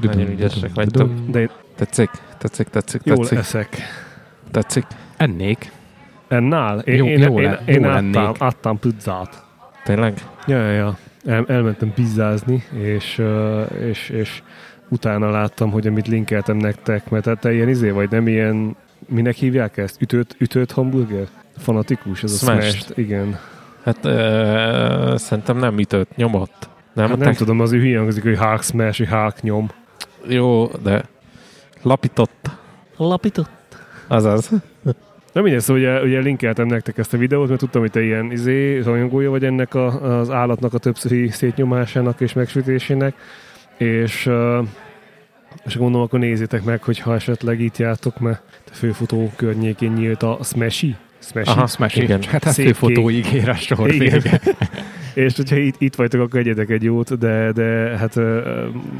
Nagyon ügyesek vagytok. Tetszik. Jól eszek. Tetszik. Ennék. Ennál? Én adtam pizzát. Tényleg? Ja. Elmentem pizzázni, és utána láttam, hogy amit linkeltem nektek, mert hát te ilyen izé vagy, nem ilyen, minek hívják ezt? Ütött hamburger? Fanatikus ez a smashed. Igen. Hát szerintem nem ütött, nyomott. Nem tudom, az ő hiányzik, hogy hák smash, hogy hák nyom. Jó, de Lapított. Azaz. Na mindegy, szóval ugye linkeltem nektek ezt a videót, mert tudtam, hogy te ilyen rajongója vagy ennek az állatnak a többszöri szétnyomásának és megsütésének, és gondolom, akkor nézzétek meg, hogyha esetleg itt jártok, mert a főfutó környékén nyílt a Smashy? Aha, Smashy, igen. Hát a főfutó ígérás sor vége. És hogyha itt vagytok, akkor egyetek egy jót, de hát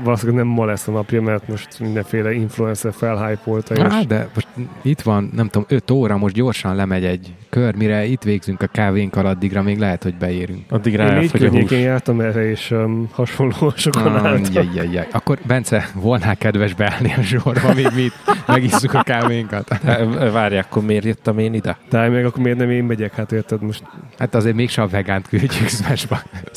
valószínűleg nem ma lesz a napja, mert most mindenféle influencer felhypolta. De most itt van, nem tudom, 5 óra, most gyorsan lemegy egy kör, mire itt végzünk a kávénkkal, addigra még lehet, hogy beérünk. Addigra elfogy a hús. Én így jártam erre, és hasonló sokan álltak. Akkor Bence, volnál kedves beállni a sorba, még mi megisszuk a kávénkat. Várj, akkor miért jöttem én ide? De meg akkor miért nem én megyek, hát érted most? Hát azért mégsem a vegánt küldjük Smash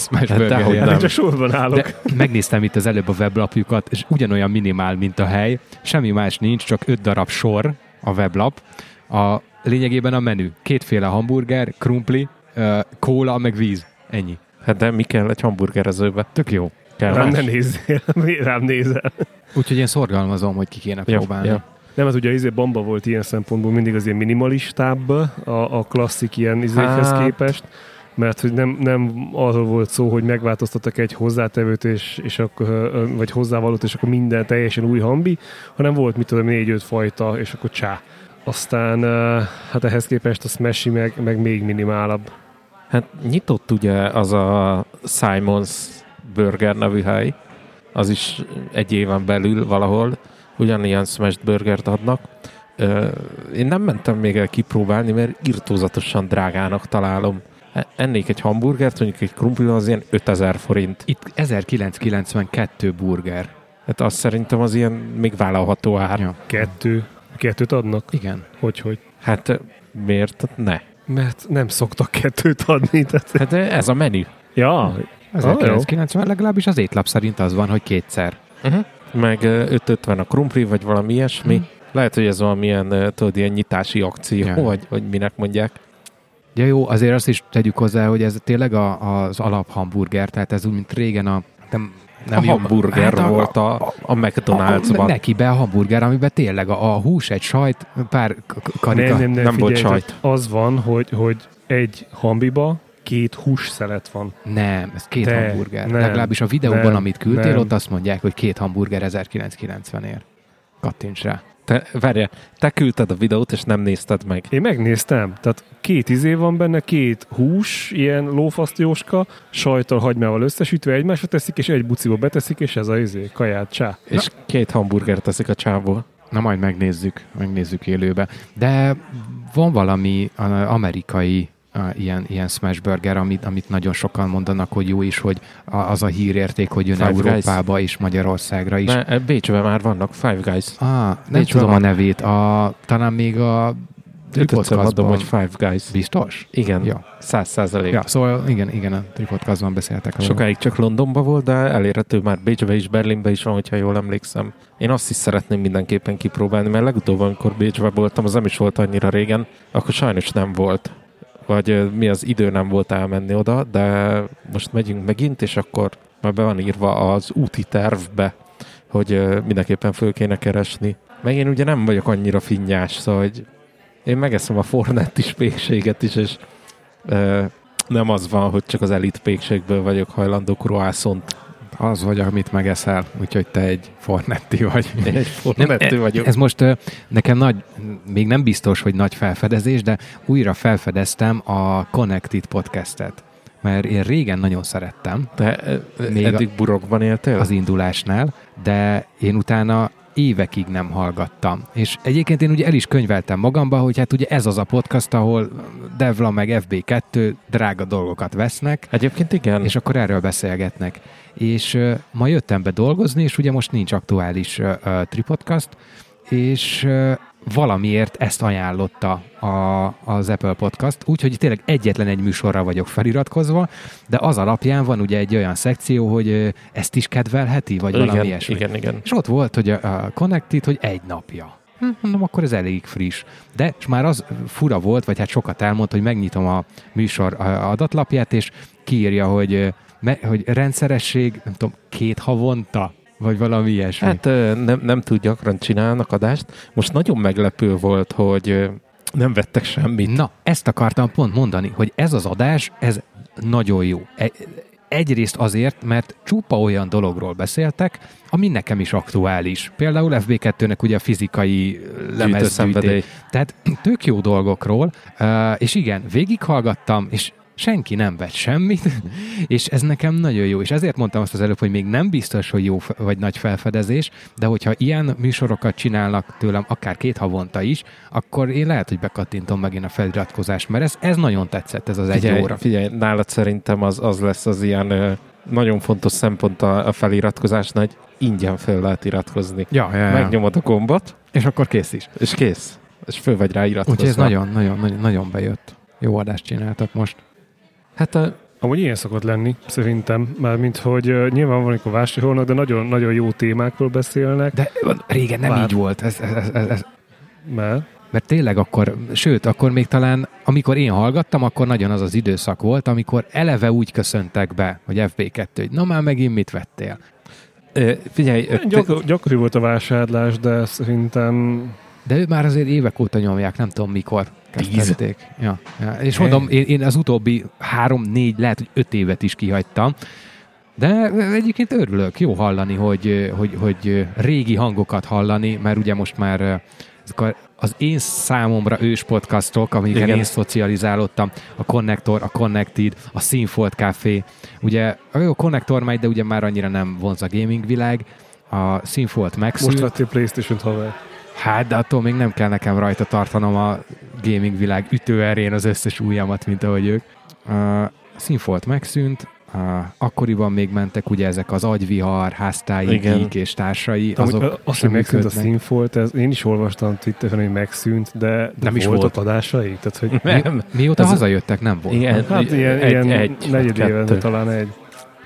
Burger. Csak sorban állok. De megnéztem itt az előbb a weblapjukat, és ugyanolyan minimál, mint a hely. Semmi más nincs, csak 5 darab sor a weblap. A lényegében a menü. Kétféle hamburger, krumpli, kóla, meg víz. Ennyi. Hát de mi kell egy hamburgerezőbe? Tök jó. Rám nézel. Úgyhogy én szorgalmazom, hogy ki kéne próbálni. Ja. Nem, hát ugye azért Bamba volt ilyen szempontból mindig az ilyen minimalistább a klasszik ilyen izékhez képest. Mert hogy nem arról volt szó, hogy megváltoztattak egy hozzátevőt, és akkor, vagy hozzávalót, és akkor minden teljesen új hambi, hanem volt, mit tudom, 4-5 fajta, és akkor csá. Aztán hát ehhez képest a Smashy meg még minimálabb. Hát nyitott ugye az a Simon's Burger nevű hely, az is egy éven belül valahol ugyanilyen smashed burgert adnak. Én nem mentem még el kipróbálni, mert irtózatosan drágának találom. Ennék egy hamburgert, mondjuk egy krumplin, az ilyen 5000 forint. Itt 1992 burger. Hát azt szerintem az ilyen még vállalható ár. Ja. Kettőt adnak? Igen. Hogy? Hát miért? Ne. Mert nem szoktak kettőt adni. Tehát... Hát ez a menü. Ja. 1990 legalábbis az étlap szerint az van, hogy kétszer. Uh-huh. Meg 5.50 a krumpli, vagy valami ilyesmi. Uh-huh. Lehet, hogy ez valamilyen ilyen nyitási akció, ja. vagy minek mondják. Ja jó, azért azt is tegyük hozzá, hogy ez tényleg az alaphamburger, tehát ez úgy, mint régen nem a hamburger hát volt a McDonald's-ban. Nekibe a hamburger, amiben tényleg a hús, egy sajt, pár karika. Nem volt sajt. Az van, hogy egy hambiba 2 hússzelet van. Nem, ez 2 hamburger. Nem, legalábbis a videóban, amit küldtél, ott azt mondják, hogy 2 hamburger 1990-ért. Kattints rá. Te küldted a videót, és nem nézted meg. Én megnéztem. Tehát 2 izé van benne, 2 hús, ilyen lófasztjóska, sajttal, hagymával összesütve, egymásra teszik, és egy buciba beteszik, és ez az izé, kaját, csá. És 2 hamburgert teszik a csából. Na majd megnézzük élőbe. De van valami amerikai ilyen smash burger, amit nagyon sokan mondanak, hogy jó is, hogy az a hírérték, hogy jön Five Európába Guys. És Magyarországra is. Bécsben már vannak Five Guys. Nem tudom a nevét. Talán még a Tripodcastban. Adom, hogy Five Guys. Biztos? Igen, ja. 100%. Ja, szóval igen, a Tripodcastban beszéltek. Sokáig csak Londonban volt, de elérhető már Bécsben is, Berlinben is van, hogyha jól emlékszem. Én azt is szeretném mindenképpen kipróbálni, mert legutóbb, amikor Bécsben voltam, az nem is volt annyira régen, akkor sajnos nem volt. Vagy mi az idő nem volt elmenni oda, de most megyünk megint, és akkor már be van írva az úti tervbe, hogy mindenképpen föl kéne keresni. Meg én ugye nem vagyok annyira finnyás, szóval hogy én megeszem a fornetti pékséget is, és nem az van, hogy csak az elit pékségből vagyok hajlandó croissant. Az vagy, amit megeszel, úgyhogy te egy fornetti vagy. Én egy fornetti vagyok. Ez most nekem még nem biztos, hogy nagy felfedezés, de újra felfedeztem a Konnekted podcastet, mert én régen nagyon szerettem. Te eddig burokban éltél? Az indulásnál, de én utána évekig nem hallgattam. És egyébként én ugye el is könyveltem magamba, hogy hát ugye ez az a podcast, ahol Devla meg FB2 drága dolgokat vesznek. Egyébként igen. És akkor erről beszélgetnek. És ma jöttem be dolgozni, és ugye most nincs aktuális tripodcast, és valamiért ezt ajánlotta az Apple Podcast, úgyhogy tényleg egyetlen egy műsorra vagyok feliratkozva, de az alapján van ugye egy olyan szekció, hogy ezt is kedvelheti, vagy igen, valami ilyesmi. Igen. És ott volt, hogy a Konnekted, hogy egy napja. Mondom, akkor ez elég friss. De és már az fura volt, vagy hát sokat elmondta, hogy megnyitom a műsor adatlapját, és kiírja, hogy rendszeresség, nem tudom, 2 havonta. Vagy valami ilyesmi. Hát nem túl gyakran csinálnak adást. Most nagyon meglepő volt, hogy nem vettek semmit. Na, ezt akartam pont mondani, hogy ez az adás, ez nagyon jó. Egyrészt azért, mert csupa olyan dologról beszéltek, ami nekem is aktuális. Például FB2-nek ugye a fizikai lemezgyűjtés. Tehát tök jó dolgokról, és igen, végighallgattam, és senki nem vett semmit, és ez nekem nagyon jó. És ezért mondtam azt az előbb, hogy még nem biztos, hogy jó vagy nagy felfedezés, de hogyha ilyen műsorokat csinálnak tőlem, akár 2 havonta is, akkor én lehet, hogy bekattintom megint a feliratkozást, mert ez nagyon tetszett, ez az egy óra. Figyelj, nálad szerintem az lesz az ilyen nagyon fontos szempont a feliratkozásnál, hogy ingyen fel lehet iratkozni. Ja. Megnyomod a gombot. És akkor kész is. És kész. És föl vagy rá iratkozva. Úgyhogy ez nagyon bejött. Jó adást csináltak most. Hát amúgy ilyen szokott lenni, szerintem, mármint, hogy nyilván van, amikor vásárolnak, de nagyon-nagyon jó témákról beszélnek. De régen nem így volt. Ez. Mert tényleg akkor, sőt, akkor még talán, amikor én hallgattam, akkor nagyon az az időszak volt, amikor eleve úgy köszöntek be, hogy FB2, hogy na már megint mit vettél? Figyelj, gyakori volt a vásárlás, de szerintem... De ő már azért évek óta nyomják, nem tudom mikor. 10. Ja. És mondom, én az utóbbi 3-4, lehet, hogy 5 évet is kihagytam. De egyébként örülök, jó hallani, hogy régi hangokat hallani, mert ugye most már az én számomra ős podcastok, amiken én szocializálódtam, a Konnektor, a Konnekted, a Színfolt Café, ugye a Konnektor majd, de ugye már annyira nem vonz a gaming világ, a Színfolt megszűnt. Most vettél PlayStation-t haver. Hát, de attól még nem kell nekem rajta tartanom a gaming világ ütőerén az összes ujjamat, mint ahogy ők. Színfolt megszűnt, akkoriban még mentek ugye ezek az Agyvihar, Háztály, Geek és társai. Azt, hogy megszűnt a Színfolt, én is olvastam Twitteren, hogy megszűnt, de nem is volt a adásai. Tehát, hogy nem. Mióta hazajöttek, nem volt. Hát ilyen 4 évente talán egy.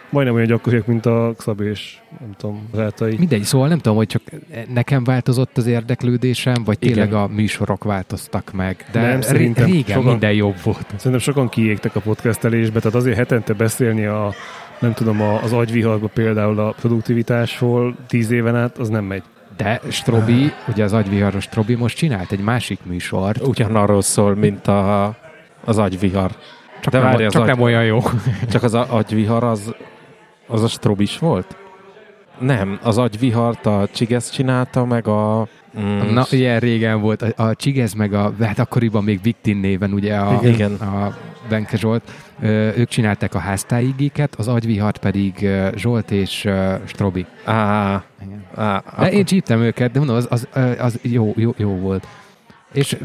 Majdnem olyan gyakoriak, mint a Xabi és nem tudom, rátai. Mindegy, szóval nem tudom, hogy csak nekem változott az érdeklődésem, vagy tényleg a műsorok változtak meg. De nem, szerintem régen sokan, minden jobb volt. Szerintem sokan kiégtek a podcastelésbe, tehát azért hetente beszélni az Agyviharba például a produktivitásról 10 éven át, az nem megy. De Strobi, ugye az Agyviharos Strobi most csinált egy másik műsort. Ugyanarról szól, mint az Agyvihar. Csak nem olyan jó. Csak az Agyvihar az a Strobis volt? Nem, az Agyvihart a Csigez csinálta, meg a... Na, ilyen régen volt. A Csigez, meg hát akkoriban még Viktin néven, ugye a Bence Zsolt. Ők csinálták a Háztáigéket, az Agyvihart pedig Zsolt és Strobi. De én csíptem őket, de mondom, az jó volt. És...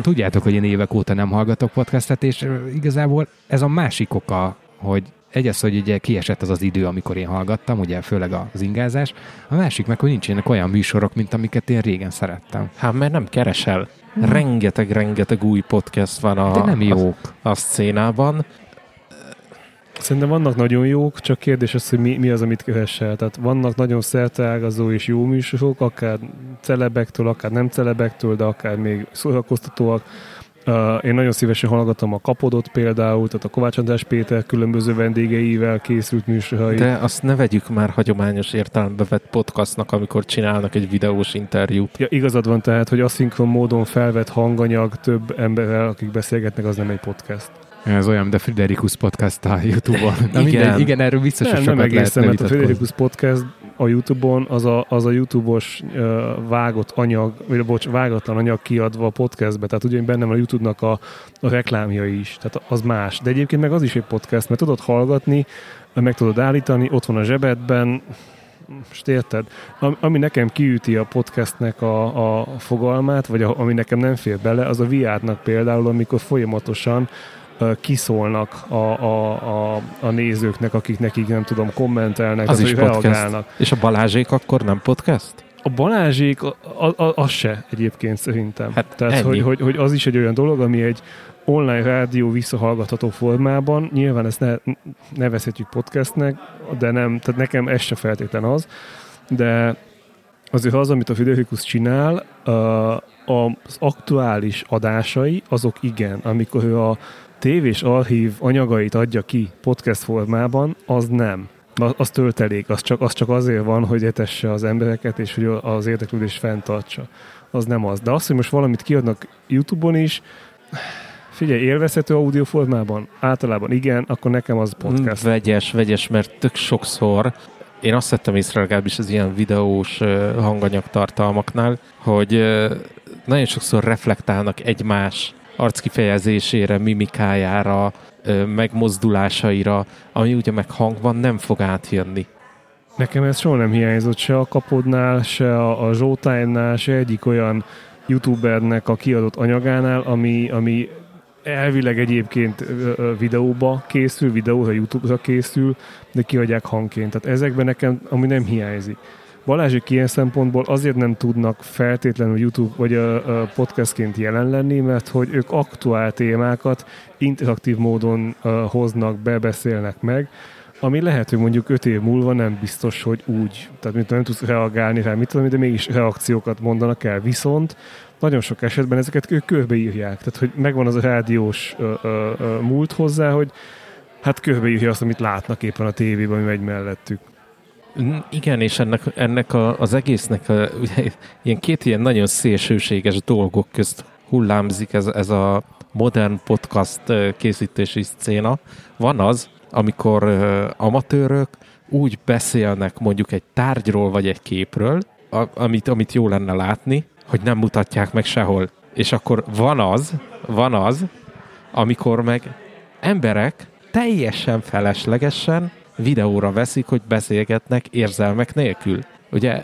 Tudjátok, hogy én évek óta nem hallgatok podcastet, és igazából ez a másik oka, hogy egyrészt, hogy ugye kiesett az idő, amikor én hallgattam, ugye főleg az ingázás, a másik meg, hogy nincsenek olyan műsorok, mint amiket én régen szerettem. Hát, mert nem keresel. Rengeteg új podcast van de nem jók. A szcénában. Szerintem vannak nagyon jók, csak kérdés az, hogy mi az, amit kövessel. Tehát vannak nagyon szerteágazó és jó műsorok, akár celebektől, akár nem celebektől, de akár még szórakoztatóak. Én nagyon szívesen hallgatom a Kapodot például, tehát a Kovács András Péter különböző vendégeivel készült műsorait. De azt ne vegyük már hagyományos értelembe vett podcastnak, amikor csinálnak egy videós interjút. Ja, igazad van tehát, hogy aszinkron módon felvett hanganyag több emberrel, akik beszélgetnek, az nem egy podcast. Ez olyan, mint a Friderikus Podcast a YouTube-on. Igen, erről biztos, hogy sokat egészen, lehetne vitatkozni. A Friderikus Podcast a YouTube-on, az a YouTube-os vágott anyag, vagy vágatlan anyag kiadva a podcastbe. Tehát ugyan benne van a YouTube-nak a reklámjai is. Tehát az más. De egyébként meg az is egy podcast, mert tudod hallgatni, meg tudod állítani, ott van a zsebedben. most érted? Ami nekem kiüti a podcastnek a fogalmát, vagy ami nekem nem fér bele, az a VR-nak például, amikor folyamatosan kiszólnak a nézőknek, akik nekik nem tudom, kommentelnek, az is podcast. Reagálnak. És a Balázsék akkor nem podcast? A Balázsék az se egyébként szerintem. Hát tehát, hogy az is egy olyan dolog, ami egy online rádió visszahallgatható formában, nyilván ezt nevezhetjük podcastnek, de nem, tehát nekem ez se feltétlen az, de azért az, amit a Friderikus csinál, az aktuális adásai, azok igen, amikor ő a tévés archív anyagait adja ki podcast formában, az nem. Az töltelék, az csak azért van, hogy etesse az embereket, és hogy az érdeklődés fenntartsa. Az nem az. De azt, hogy most valamit kiadnak YouTube-on is, figyelj, élvezhető audio formában? Általában igen, akkor nekem az podcast. Vegyes, mert tök sokszor, én azt vettem észre legalábbis az ilyen videós hanganyagtartalmaknál, hogy nagyon sokszor reflektálnak egymás arckifejezésére, mimikájára, megmozdulásaira, ami ugye meg hangban nem fog átjönni. Nekem ez soha nem hiányzott se a Kapodnál, se a Showtime-nál, se egyik olyan youtubernek a kiadott anyagánál, ami elvileg egyébként videóba készül, videóra, YouTube-ra készül, de kiadják hangként. Tehát ezekben nekem, ami nem hiányzik. Balázsik ilyen szempontból azért nem tudnak feltétlenül YouTube vagy a podcastként jelen lenni, mert hogy ők aktuál témákat interaktív módon hoznak be, beszélnek meg, ami lehet, hogy mondjuk 5 év múlva nem biztos, hogy úgy, tehát mint nem tudsz reagálni rá, mit tudom, de mégis reakciókat mondanak el. Viszont nagyon sok esetben ezeket ők körbeírják, tehát hogy megvan az a rádiós múlt hozzá, hogy hát körbeírja azt, amit látnak éppen a tévében, ami megy mellettük. Igen, és ennek az egésznek két ilyen nagyon szélsőséges dolgok közt hullámzik ez a modern podcast készítési szcéna. Van az, amikor amatőrök úgy beszélnek mondjuk egy tárgyról vagy egy képről, amit jó lenne látni, hogy nem mutatják meg sehol. És akkor van az, amikor meg emberek teljesen feleslegesen videóra veszik, hogy beszélgetnek érzelmek nélkül. Ugye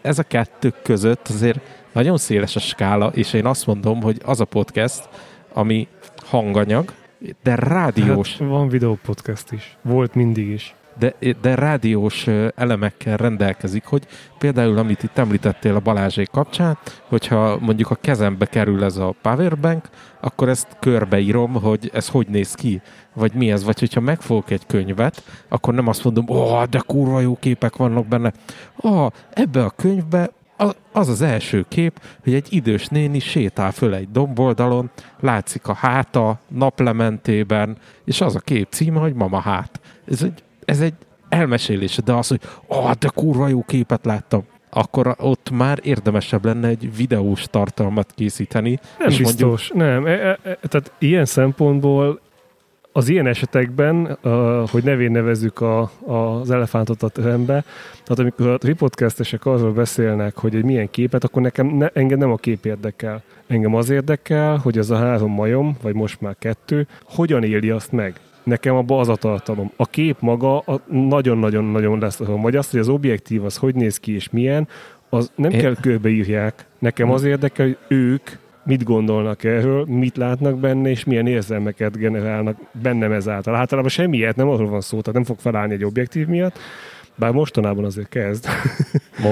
ez a kettő között azért nagyon széles a skála, és én azt mondom, hogy az a podcast, ami hanganyag, de rádiós. Hát van videópodcast is. Volt mindig is. De rádiós elemekkel rendelkezik, hogy például, amit itt említettél a Balázsék kapcsán, hogyha mondjuk a kezembe kerül ez a powerbank, akkor ezt körbeírom, hogy ez hogy néz ki, vagy mi ez, vagy hogyha megfogok egy könyvet, akkor nem azt mondom, de kurva jó képek vannak benne. Ebbe a könyvbe az első kép, hogy egy idős néni sétál föl egy domboldalon, látszik a háta naplementében, és az a kép címe, hogy Mama hát. Ez egy elmesélés, de az, hogy de kurva jó képet láttam, akkor ott már érdemesebb lenne egy videós tartalmat készíteni. Nem és biztos, mondjuk... nem. Tehát ilyen szempontból az ilyen esetekben, hogy nevén nevezzük az elefántot a terembe, tehát amikor a tripodcastesek arról beszélnek, hogy egy milyen képet, akkor engem nem a kép érdekel. Engem az érdekel, hogy az a 3 majom, vagy most már 2, hogyan éli azt meg. Nekem abban az a tartalom. A kép maga nagyon-nagyon-nagyon lesz. Vagy azt, hogy az objektív az hogy néz ki és milyen, az nem kell körbeírják. Nekem az érdekel, hogy ők mit gondolnak erről, mit látnak benne, és milyen érzelmeket generálnak bennem ezáltal. Általában semmiért nem arról van szó, tehát nem fog felállni egy objektív miatt, bár mostanában azért kezd.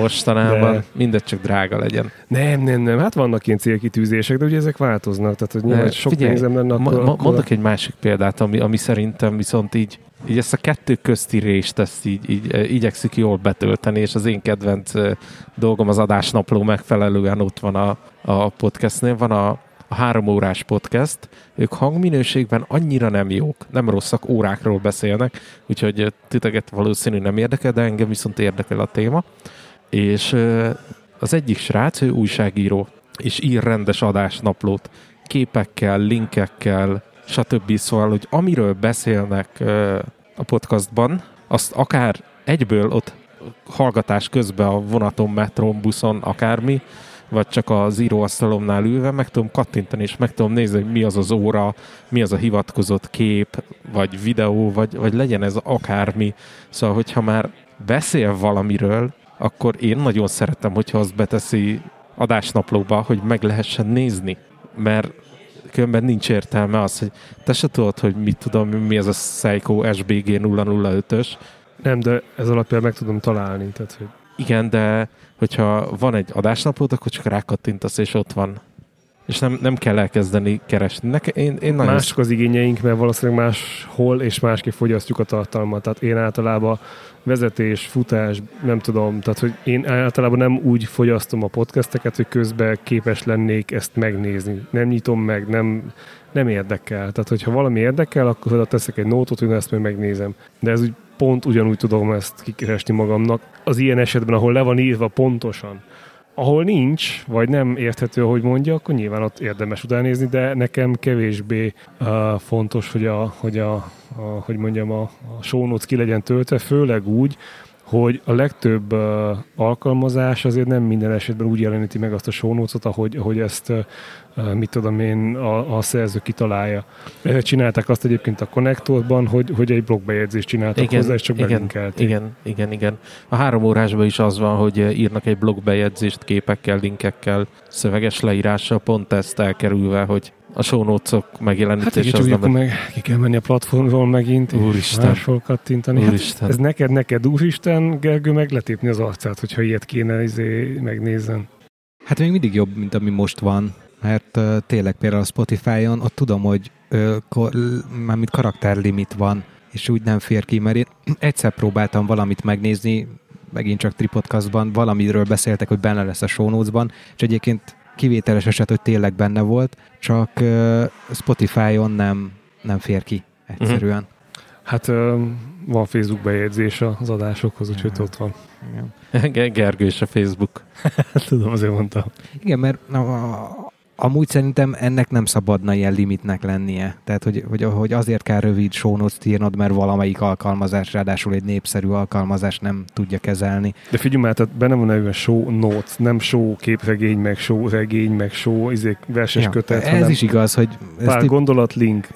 Mostanában mindegy csak drága legyen. Nem. Hát vannak ilyen célkitűzések, de ugye ezek változnak. Tehát, hogy nyilván sok pénzem lenne, akkor... Mondok egy másik példát, ami szerintem viszont így ezt a kettő közti részt ezt így igyekszik jól betölteni, és az én kedvenc dolgom az adásnapló megfelelően ott van a podcastnél. Van a 3 órás podcast, ők hangminőségben annyira nem jók, nem rosszak, órákról beszélnek, úgyhogy titeket valószínű nem érdekel, de engem viszont érdekel a téma. És az egyik srác, ő újságíró, és ír rendes adásnaplót, képekkel, linkekkel, stb. Szóval, hogy amiről beszélnek a podcastban, azt akár egyből ott hallgatás közben a vonaton, metrón, buszon, akármi, vagy csak az íróasztalomnál ülve meg tudom kattintani, és meg tudom nézni, hogy mi az az óra, mi az a hivatkozott kép, vagy videó, vagy legyen ez akármi. Szóval, hogyha már beszél valamiről, akkor én nagyon szeretem, hogyha azt beteszi adásnaplóba, hogy meg lehessen nézni. Mert különben nincs értelme az, hogy te se tudod, hogy mit tudom, mi ez a Seiko SBG 005-ös. Nem, de ez alapján meg tudom találni. Tehát, hogy... Igen, de hogyha van egy adásnaplód, akkor csak rákattintasz, és ott van. És nem kell elkezdeni keresni. Én nagyon... Mások az igényeink, mert valószínűleg máshol és másképp fogyasztjuk a tartalmat. Tehát én általában vezetés, futás, nem tudom, tehát hogy én általában nem úgy fogyasztom a podcasteket, hogy közben képes lennék ezt megnézni. Nem nyitom meg, nem érdekel. Tehát hogyha valami érdekel, akkor oda teszek egy nótot, hogy ezt majd megnézem. De ez úgy pont ugyanúgy tudom ezt kikeresni magamnak. Az ilyen esetben, ahol le van írva pontosan, ahol nincs, vagy nem érthető, ahogy mondja, akkor nyilván ott érdemes utánézni, de nekem kevésbé fontos, hogy a show notes ki legyen töltve, főleg úgy, hogy a legtöbb alkalmazás azért nem minden esetben úgy jeleníti meg azt a show notes-ot, ahogy ezt, a szerző kitalálja. Csinálták azt egyébként a Konnektorban, hogy egy blogbejegyzést csináltak hozzá, és csak belinkelték. Igen. A 3 órásban is az van, hogy írnak egy blogbejegyzést képekkel, linkekkel, szöveges leírással, pont ezt elkerülve, hogy a show notes-ok megjelenítés. Hát így, akkor meg ki kell menni a platformról megint, úristen, máshol kattintani. Úristen. Hát ez neked úristen, Gergő, meg letépni az arcát, hogyha ilyet kéne megnézzen. Hát még mindig jobb, mint ami most van, mert tényleg például a Spotify-on ott tudom, hogy mármint karakterlimit van, és úgy nem fér ki, mert én egyszer próbáltam valamit megnézni, megint csak Tripodcastban, valamiről beszéltek, hogy benne lesz a show notes-ban, és egyébként kivételes eset, hogy tényleg benne volt, csak Spotify-on nem fér ki egyszerűen. Mm-hmm. Hát van Facebook bejegyzés az adásokhoz, úgyhogy ott van. Igen. Gergő és a Facebook. Tudom, azért mondtam. Igen, mert amúgy szerintem ennek nem szabadna ilyen limitnek lennie. Tehát, hogy azért kell rövid show notes-t írnod, mert valamelyik alkalmazás, ráadásul egy népszerű alkalmazás nem tudja kezelni. De figyelj már, tehát benne van előbb show notes, nem show képregény, meg show regény, meg show verses kötet. Ez is igaz, hogy... Pár gondolatlink,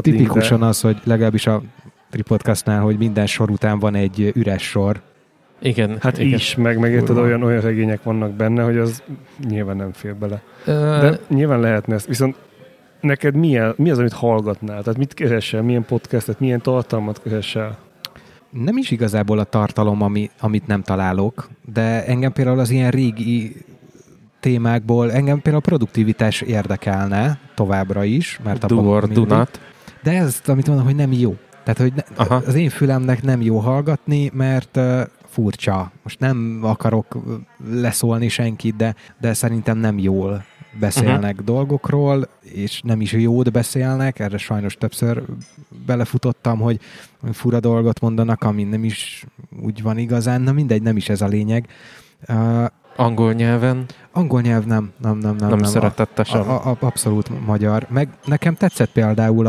Tipikusan de... az, hogy legalábbis a Tripodcastnál, hogy minden sor után van egy üres sor. Igen. Hát igen. Is, megérted, olyan regények vannak benne, hogy az nyilván nem fér bele. De nyilván lehetne ezt. Viszont neked mi az, amit hallgatnál? Tehát mit keresel? Milyen podcastet? Milyen tartalmat keresel? Nem is igazából a tartalom, amit nem találok, de engem például az ilyen régi témákból, engem például a produktivitás érdekelne továbbra is, mert abban mindig. De ezt, amit mondom, hogy nem jó. Tehát, hogy az én fülemnek nem jó hallgatni, mert furcsa. Most nem akarok leszólni senkit, de szerintem nem jól beszélnek dolgokról, és nem is jót beszélnek. Erre sajnos többször belefutottam, hogy fura dolgot mondanak, ami nem is úgy van igazán. Na mindegy, nem is ez a lényeg. Angol nyelven? Angol nyelv nem. Nem szeretetesen. Abszolút magyar. Meg nekem tetszett például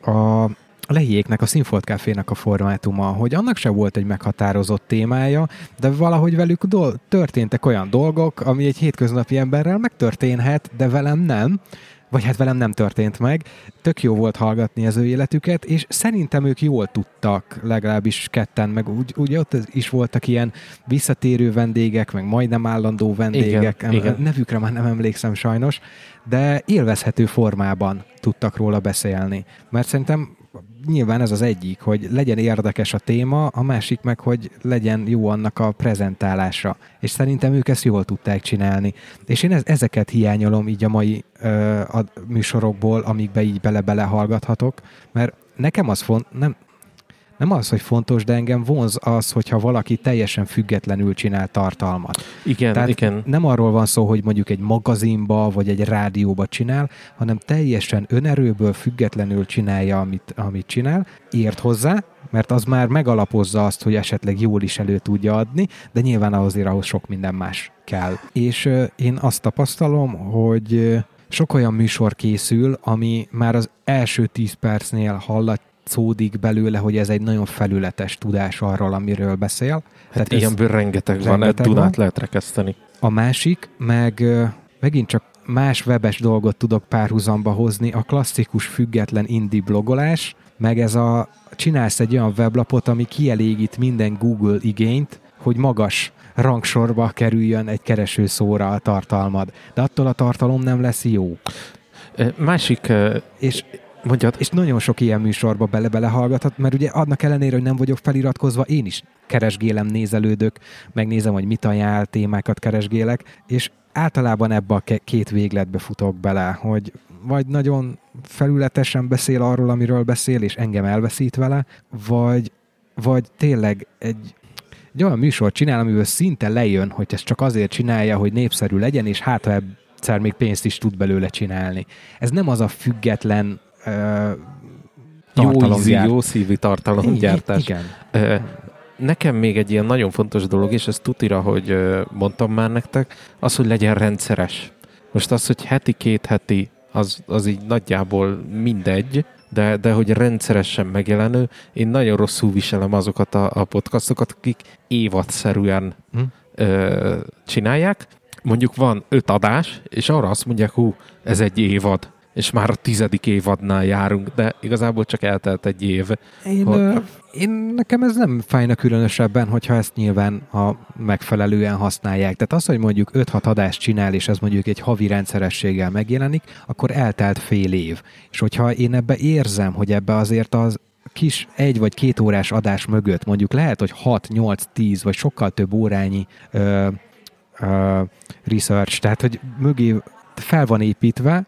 a Lehiéknek, a Színfolt Cafénak a formátuma, hogy annak se volt egy meghatározott témája, de valahogy velük történtek olyan dolgok, ami egy hétköznapi emberrel megtörténhet, de velem nem, vagy hát velem nem történt meg. Tök jó volt hallgatni az ő életüket, és szerintem ők jól tudtak, legalábbis ketten, meg ugye ott is voltak ilyen visszatérő vendégek, meg majdnem állandó vendégek, igen. Nevükre már nem emlékszem sajnos, de élvezhető formában tudtak róla beszélni. Mert szerintem nyilván ez az egyik, hogy legyen érdekes a téma, a másik meg, hogy legyen jó annak a prezentálása. És szerintem ők ezt jól tudták csinálni. És én ezeket hiányolom így a mai műsorokból, amikbe így bele-bele hallgathatok, mert nekem az nem az, hogy fontos, de engem vonz az, hogyha valaki teljesen függetlenül csinál tartalmat. Igen, tehát igen. Nem arról van szó, hogy mondjuk egy magazinba, vagy egy rádióba csinál, hanem teljesen önerőből függetlenül csinálja, amit csinál, ért hozzá, mert az már megalapozza azt, hogy esetleg jól is elő tudja adni, de nyilván ahhoz sok minden más kell. És én azt tapasztalom, hogy sok olyan műsor készül, ami már az első 10 percnél szódik belőle, hogy ez egy nagyon felületes tudás arról, amiről beszél. Tehát ilyenből rengeteg van, Dunát lehet rekeszteni. A másik, meg megint csak más webes dolgot tudok párhuzamba hozni, a klasszikus független indie blogolás, meg ez a, csinálsz egy olyan weblapot, ami kielégít minden Google igényt, hogy magas rangsorba kerüljön egy keresőszóra a tartalmad. De attól a tartalom nem lesz jó. Másik... És nagyon sok ilyen műsorba belehallgathat, mert ugye annak ellenére, hogy nem vagyok feliratkozva, én is keresgélem, nézelődök, megnézem, hogy mit ajánl, témákat keresgélek, és általában ebbe a két végletbe futok bele, hogy vagy nagyon felületesen beszél arról, amiről beszél, és engem elveszít vele, vagy tényleg egy olyan műsort csinál, amiből szinte lejön, hogy ezt csak azért csinálja, hogy népszerű legyen, és hát ha egyszer még pénzt is tud belőle csinálni. Ez nem az a független jó szívű tartalomgyártás. Igen. Nekem még egy ilyen nagyon fontos dolog, és ez tutira, hogy mondtam már nektek, az, hogy legyen rendszeres. Most az, hogy heti, két heti, az így nagyjából mindegy, de hogy rendszeresen megjelenő. Én nagyon rosszul viselem azokat a podcastokat, akik évadszerűen csinálják. Mondjuk van 5 adás, és arra azt mondják, hú, ez egy évad. És már a 10. évadnál járunk, de igazából csak eltelt egy év. Nekem ez nem fájna különösebben, hogyha ezt nyilván megfelelően használják. Tehát az, hogy mondjuk 5-6 adást csinál, és ez mondjuk egy havi rendszerességgel megjelenik, akkor eltelt fél év. És hogyha én ebbe érzem, hogy ebbe azért az kis 1 vagy 2 órás adás mögött mondjuk lehet, hogy 6, 8, 10 vagy sokkal több órányi research, tehát hogy mögé fel van építve,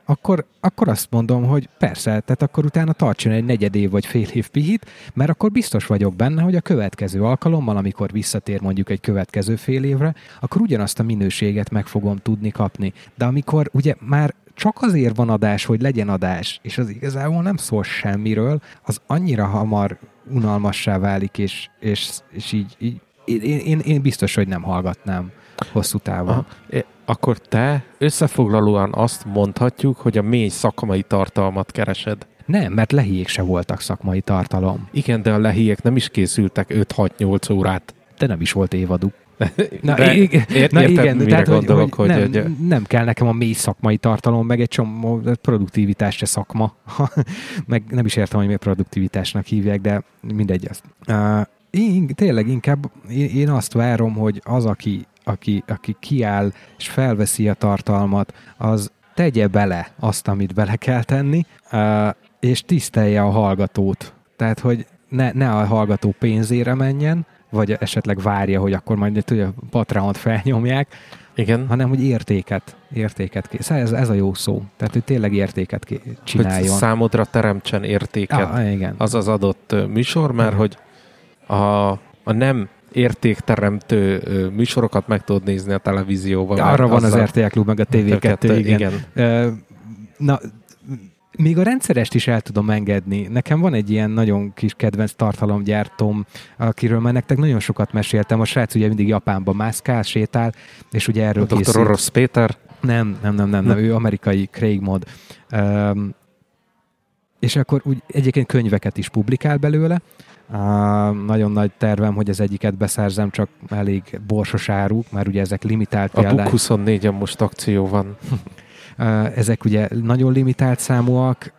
akkor azt mondom, hogy persze, tehát akkor utána tartson egy 4 év vagy fél év pihit, mert akkor biztos vagyok benne, hogy a következő alkalommal, amikor visszatér mondjuk egy következő fél évre, akkor ugyanazt a minőséget meg fogom tudni kapni. De amikor ugye már csak azért van adás, hogy legyen adás, és az igazából nem szól semmiről, az annyira hamar unalmassá válik, és így én biztos, hogy nem hallgatnám hosszú távon. Aha. Akkor te összefoglalóan azt mondhatjuk, hogy a mély szakmai tartalmat keresed. Nem, mert lehiék se voltak szakmai tartalom. Igen, de a lehiék nem is készültek 5-6-8 órát. De nem is volt évaduk. Értem, mire gondolok, hogy... Nem kell nekem a mély szakmai tartalom, meg egy csomó produktivitás se szakma. Meg nem is értem, hogy miért produktivitásnak hívják, de mindegy ezt. Tényleg inkább én azt várom, hogy az, aki kiáll és felveszi a tartalmat, az tegye bele azt, amit bele kell tenni, és tisztelje a hallgatót. Tehát, hogy ne a hallgató pénzére menjen, vagy esetleg várja, hogy akkor majd a Patreon-t felnyomják, igen, hanem hogy értéket ez a jó szó. Tehát, hogy tényleg értéket csináljon. Hogy számodra teremtsen értéket. Igen. Az az adott műsor, mert hogy a nem értékteremtő műsorokat meg tudod nézni a televízióban. Arra van az RTL Klub, meg a TV2, igen. Na, még a rendszerest is el tudom engedni. Nekem van egy ilyen nagyon kis kedvenc tartalomgyártóm, akiről már nektek nagyon sokat meséltem. A srác ugye mindig Japánban mászkál, sétál, és ugye erről készít. Dr. Orosz Péter? Nem, ő amerikai Craig Mod. És akkor úgy egyébként könyveket is publikál belőle. Nagyon nagy tervem, hogy az egyiket beszerzem, csak elég borsos áru, mert ugye ezek limitált példány. A Book 24-en most akció van. Ezek ugye nagyon limitált számúak,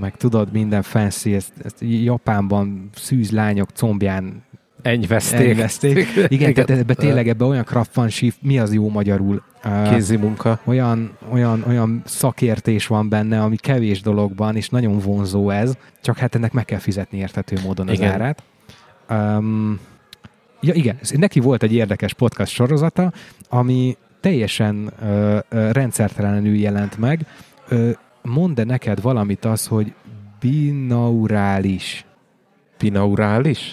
meg tudod, minden fancy, ezt Japánban szűzlányok combján enyveszték. Igen, tehát tényleg ebbe olyan kraftsmanship, mi az jó magyarul? Kézi munka. Olyan szakértés van benne, ami kevés dologban, és nagyon vonzó ez, csak hát ennek meg kell fizetni érthető módon az árát. Igen, neki volt egy érdekes podcast sorozata, ami teljesen rendszertelenül jelent meg. Mondd neked valamit az, hogy binaurális?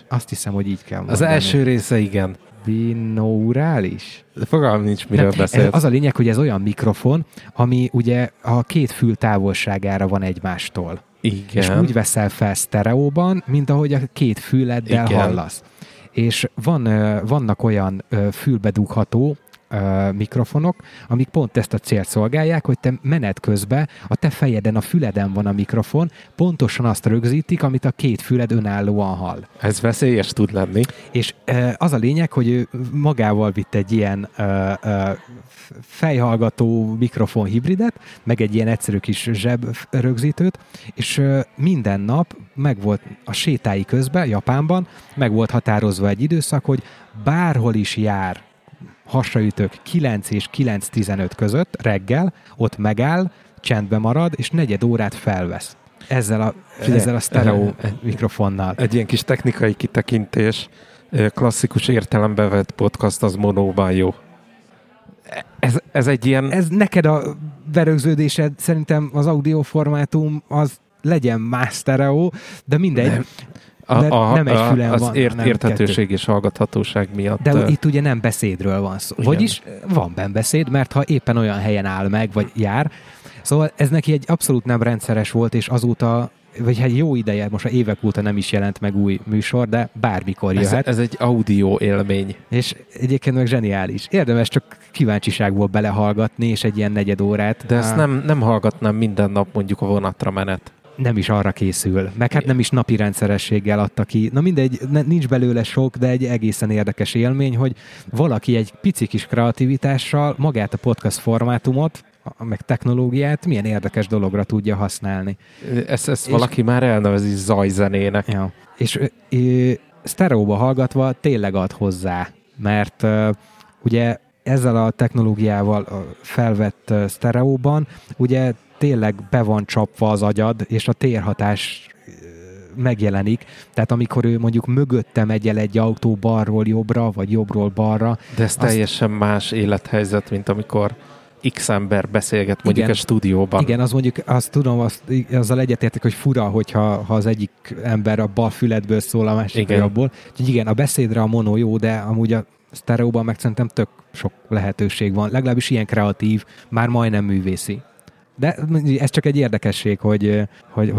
Azt hiszem, hogy így kell mondani. Az első része, igen. Binaurális? Fogalmam nincs, miről beszélsz. Az a lényeg, hogy ez olyan mikrofon, ami ugye a 2 fül távolságára van egymástól. Igen. És úgy veszel fel sztereóban, mint ahogy a 2 füleddel hallasz. És vannak olyan fülbedugható mikrofonok, amik pont ezt a célt szolgálják, hogy te menet közben a te fejeden, a füleden van a mikrofon, pontosan azt rögzítik, amit a két füled önállóan hall. Ez veszélyes tud lenni. És az a lényeg, hogy ő magával vitt egy ilyen fejhallgató mikrofon hibridet, meg egy ilyen egyszerű kis zseb rögzítőt, és minden nap meg volt a sétái közben, Japánban, meg volt határozva egy időszak, hogy bárhol is jár hasraütők 9 és 9:15 között reggel, ott megáll, csendbe marad, és negyed órát felvesz. Ezzel a sztereó mikrofonnal. Egy ilyen kis technikai kitekintés, klasszikus értelembe vett podcast az monóban jó. Ez egy ilyen... Ez neked a berögződésed, szerintem az audioformátum az legyen más sztereó, de mindegy. Nem. Nem egy fülen az van. Az érthetőség és hallgathatóság miatt. De itt ugye nem beszédről van szó. Igen. Vagyis van benne beszéd, mert ha éppen olyan helyen áll meg, vagy jár. Szóval ez neki egy abszolút nem rendszeres volt, és azóta, vagy hát jó ideje, most évek óta nem is jelent meg új műsor, de bármikor jöhet. Ez egy audio élmény. És egyébként meg zseniális. Érdemes csak kíváncsiságból belehallgatni, és egy ilyen negyed órát. De ezt nem hallgatnám minden nap mondjuk a vonatra menet. Nem is arra készül, meg hát nem is napi rendszerességgel adta ki. Na mindegy, nincs belőle sok, de egy egészen érdekes élmény, hogy valaki egy pici kis kreativitással magát a podcast formátumot, meg technológiát milyen érdekes dologra tudja használni. Ezt valaki már elnevezi zajzenének. Ja. És sztereóba hallgatva tényleg ad hozzá, mert ugye ezzel a technológiával felvett sztereóban ugye tényleg be van csapva az agyad, és a térhatás megjelenik. Tehát amikor ő mondjuk mögöttem megy el egy autó balról jobbra, vagy jobbról balra. De ez teljesen más élethelyzet, mint amikor X ember beszélget mondjuk a stúdióban. Igen, az mondjuk, azt tudom, azzal egyetértek, hogy fura, hogyha az egyik ember a bal füledből szól, a másik jobbból. Úgyhogy igen, a beszédre a mono jó, de amúgy a sztereóban meg szerintem tök sok lehetőség van. Legalábbis ilyen kreatív, már majdnem művészi. De ez csak egy érdekesség, hogy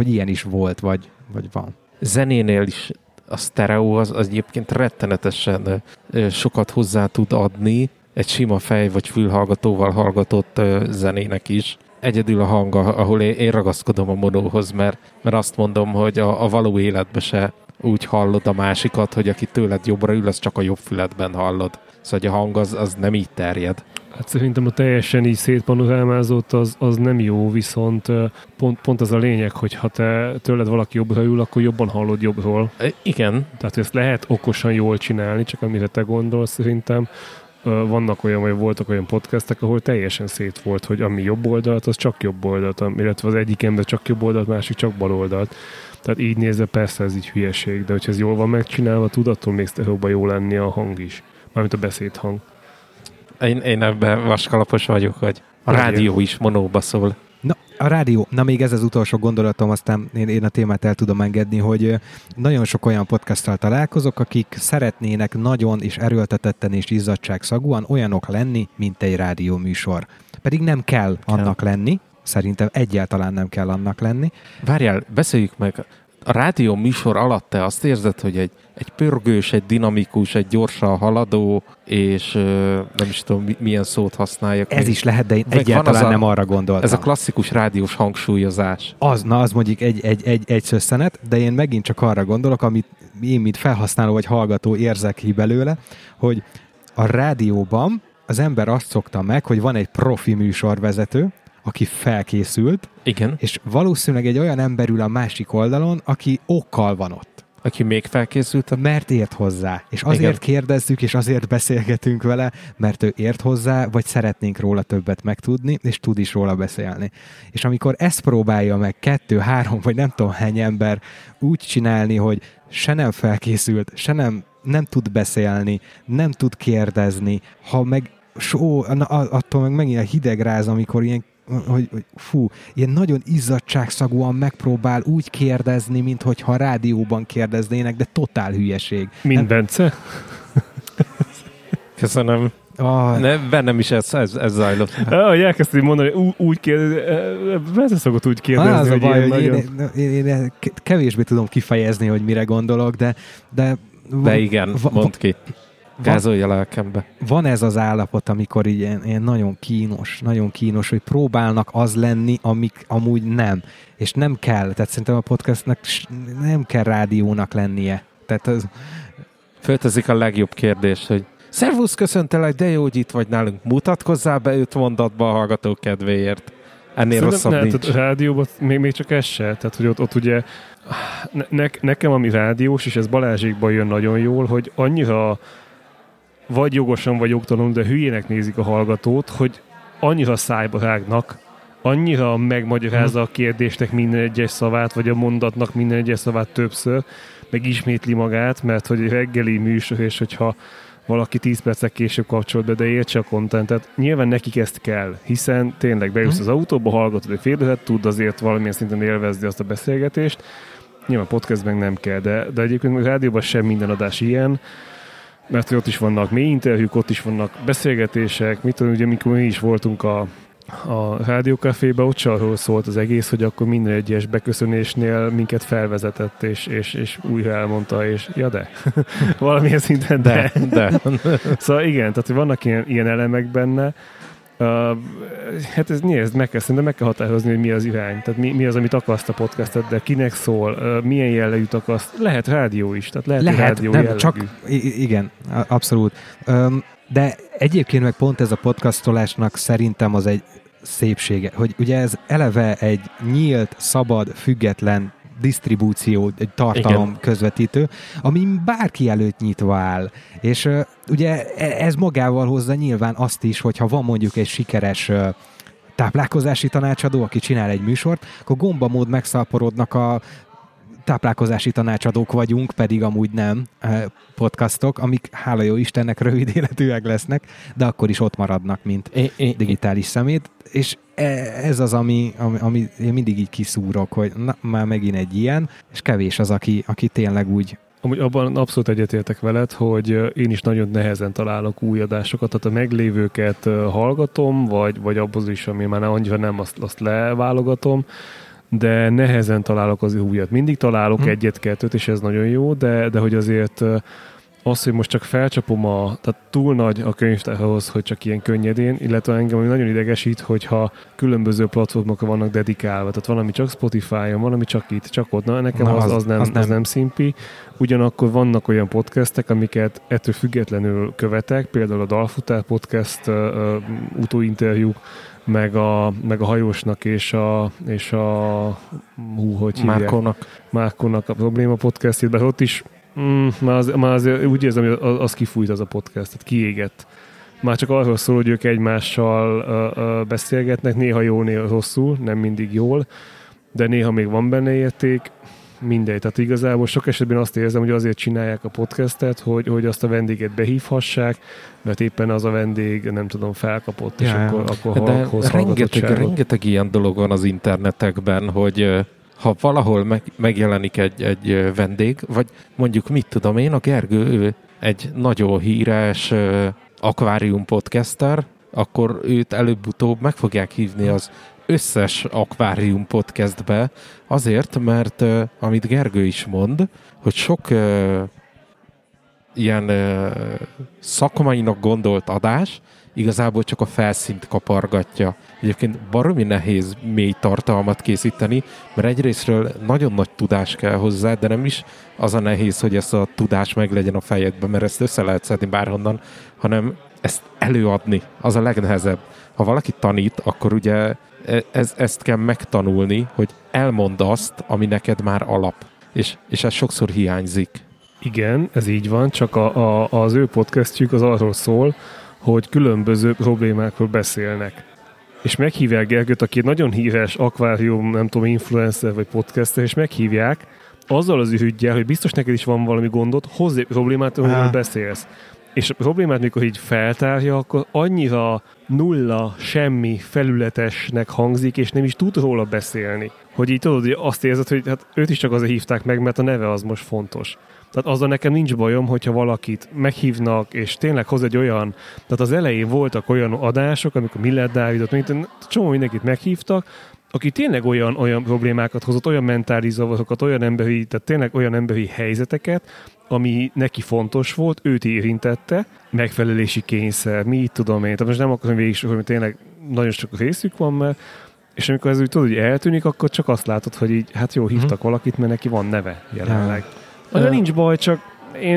ilyen is volt, vagy van. Zenénél is a sztereó az egyébként rettenetesen sokat hozzá tud adni egy sima fej- vagy fülhallgatóval hallgatott zenének is. Egyedül a hang, ahol én ragaszkodom a monóhoz, mert azt mondom, hogy a való életben se úgy hallod a másikat, hogy aki tőled jobbra ül, az csak a jobb füledben hallod. Szóval a hang az nem így terjed. Hát szerintem a teljesen így szétpanorámázott az nem jó, viszont pont az a lényeg, hogy ha te tőled valaki jobbra ül, akkor jobban hallod jobbról. Igen. Tehát ezt lehet okosan jól csinálni, csak amire te gondolsz szerintem. Vannak olyan, vagy voltak olyan podcastek, ahol teljesen szét volt, hogy ami jobb oldalt, az csak jobb oldalt, illetve az egyik ember csak jobb oldalt, másik csak bal oldalt. Tehát így nézve persze ez így hülyeség, de hogyha ez jól van megcsinálva, tud attól még sztereóban jó lenni a hang is. Mármint a beszédhang. Én ebben vaskalapos vagyok, hogy a rádió is monóba szól. Na, a rádió. Na, még ez az utolsó gondolatom, aztán én a témát el tudom engedni, hogy nagyon sok olyan podcasttal találkozok, akik szeretnének nagyon és erőltetetten és izzadságszagúan olyanok lenni, mint egy rádióműsor. Pedig nem kell annak lenni. Szerintem egyáltalán nem kell annak lenni. Várjál, beszéljük meg. A rádió műsor alatt te azt érzed, hogy egy pörgős, egy dinamikus, egy gyorsan haladó, és nem is tudom, milyen szót használjak. Ez is lehet, de én egyáltalán nem arra gondoltam. Ez a klasszikus rádiós hangsúlyozás. Az mondjuk egy szösszenet, de én megint csak arra gondolok, amit én, mint felhasználó vagy hallgató érzek ki belőle, hogy a rádióban az ember azt szokta meg, hogy van egy profi műsorvezető, aki felkészült, igen. És valószínűleg egy olyan ember ül a másik oldalon, aki okkal van ott. Aki még felkészült. Mert ért hozzá. És azért kérdezzük, és azért beszélgetünk vele, mert ő ért hozzá, vagy szeretnénk róla többet megtudni, és tud is róla beszélni. És amikor ezt próbálja meg 2, 3, vagy nem tudom hány ember úgy csinálni, hogy se nem felkészült, se nem tud beszélni, nem tud kérdezni, ha meg attól meg megint a hidegráz, amikor ilyen ilyen nagyon izzadságszagúan megpróbál úgy kérdezni, minthogyha a rádióban kérdeznének, de totál hülyeség. Mint Bence? Köszönöm. Bennem is ez zajlott. Ahogy elkezdtem mondani, úgy kérdezni, ez szokott úgy kérdezni. Az a baj, hogy én kevésbé tudom kifejezni, hogy mire gondolok, de igen, mondd ki. Gázolj a lelkembe. Van ez az állapot, amikor ilyen nagyon kínos, hogy próbálnak az lenni, amik amúgy nem. És nem kell. Tehát szerintem a podcastnak nem kell rádiónak lennie. Tehát az... Föltezik a legjobb kérdés, hogy szervusz, köszöntelek, de jó, hogy itt vagy nálunk. Mutatkozzál be 5 mondatba a hallgató kedvéért. Ennél rosszabb nincs. Tehát rádióban még csak ez se. Tehát, hogy ott ugye nekem ami rádiós, és ez Balázsékban jön nagyon jól, hogy annyira vagy jogosan, vagy jogtalanul, de hülyének nézik a hallgatót, hogy annyira szájba rágnak, annyira megmagyarázza a kérdésnek minden egyes szavát, vagy a mondatnak minden egyes szavát többször, meg ismétli magát, mert hogy reggeli műsor, és hogyha valaki 10 percek később kapcsol be, de értse a kontentet. Nyilván nekik ezt kell, hiszen tényleg bejussz az autóba, hallgatod egy félretet, tud azért valamilyen szinten élvezni azt a beszélgetést. Nyilván podcastben nem kell, de egyébként a rádióban sem minden adás ilyen, mert ott is vannak mély interjúk, ott is vannak beszélgetések, mit tudom, ugye amikor mi is voltunk a rádiókafében, ott arról szólt az egész, hogy akkor minden egyes beköszönésnél minket felvezetett, és újra elmondta, és ja de, valamilyen szinten de. Szóval igen, tehát vannak ilyen elemek benne, hát ez nyilván, meg kell határozni, hogy mi az irány, tehát mi az, amit akarsz a podcastet, de kinek szól, milyen jellegűt akarsz, lehet rádió is, tehát lehet rádió nem, jellegű. Csak, igen, abszolút. De egyébként meg pont ez a podcastolásnak szerintem az egy szépsége, hogy ugye ez eleve egy nyílt, szabad, független disztribúció, egy tartalom igen. közvetítő, ami bárki előtt nyitva áll. És ugye ez magával hozza nyilván azt is, hogyha van mondjuk egy sikeres táplálkozási tanácsadó, aki csinál egy műsort, akkor gombamód megszaporodnak a táplálkozási tanácsadók vagyunk, pedig amúgy nem podcastok, amik hála jó Istennek rövid életűek lesznek, de akkor is ott maradnak, mint digitális szemét. És ez az, ami én mindig így kiszúrok, hogy na, már megint egy ilyen, és kevés az, aki tényleg úgy... Amúgy abban abszolút egyetértek veled, hogy én is nagyon nehezen találok új adásokat, tehát a meglévőket hallgatom, vagy abban is, ami már annyira nem, azt leválogatom, de nehezen találok az újat. Mindig találok egyet-kettőt, és ez nagyon jó, de hogy azért az, hogy most csak felcsapom tehát túl nagy a könyvtárhoz, hogy csak ilyen könnyedén, illetve engem nagyon idegesít, hogyha különböző platformokra vannak dedikálva. Tehát valami csak Spotify-on, valami csak itt, csak ott. Na, nekem az nem szimpi. Ugyanakkor vannak olyan podcastek, amiket ettől függetlenül követek, például a Dalfutár podcast utóinterjúk, meg a hajósnak és a hogy hívják? Márkonak a probléma podcastjét, de ott is már az, úgy érzem, hogy az kifújt az a podcast, tehát kiégett. Már csak arról szól, hogy ők egymással beszélgetnek, néha jól, néha rosszul, nem mindig jól, de néha még van benne érték, mindegy. Tehát igazából sok esetben azt érzem, hogy azért csinálják a podcastet, hogy azt a vendéget behívhassák, mert éppen az a vendég, nem tudom, felkapott, és akkor rengeteg ilyen dolog van az internetekben, hogy ha valahol megjelenik egy vendég, vagy mondjuk mit tudom én, a Gergő egy nagyon híres akvárium podcaster, akkor őt előbb-utóbb meg fogják hívni az összes akvárium podcastbe, azért, mert amit Gergő is mond, hogy sok ilyen szakmainak gondolt adás igazából csak a felszínt kapargatja. Egyébként baromi nehéz mély tartalmat készíteni, mert egyrésztről nagyon nagy tudás kell hozzá, de nem is az a nehéz, hogy ez a tudás meglegyen a fejedben, mert ezt össze lehet szedni bárhonnan, hanem ezt előadni, az a legnehezebb. Ha valaki tanít, akkor ugye ezt kell megtanulni, hogy elmondd azt, ami neked már alap. És ez sokszor hiányzik. Igen, ez így van, csak az ő podcastjük az arról szól, hogy különböző problémákról beszélnek. És meghívják Gergőt, aki egy nagyon híres akvárium, nem tudom, influencer vagy podcaster, és meghívják azzal az ürüggyel, hogy biztos neked is van valami gondod, hozz egy problémát, amiről beszélsz. És a problémát, mikor így feltárja, akkor annyira nulla, semmi felületesnek hangzik, és nem is tud róla beszélni. Hogy így tudod, hogy azt érzed, hogy hát őt is csak azért hívták meg, mert a neve az most fontos. Tehát azzal nekem nincs bajom, hogyha valakit meghívnak, és tényleg hoz egy olyan... Tehát az elején voltak olyan adások, amikor Millet Dávidot, csomó mindenkit meghívtak, aki tényleg olyan problémákat hozott, olyan mentális zavarokat, olyan emberi helyzeteket, ami neki fontos volt, őt érintette, megfelelési kényszer, mit tudom én. Tehát most nem akarom végig sokkal, mert tényleg nagyon sok részük van, mert és amikor ez úgy tudod, hogy eltűnik, akkor csak azt látod, hogy így, hát jó, hívtak valakit, mert neki van neve jelenleg. De nincs baj, csak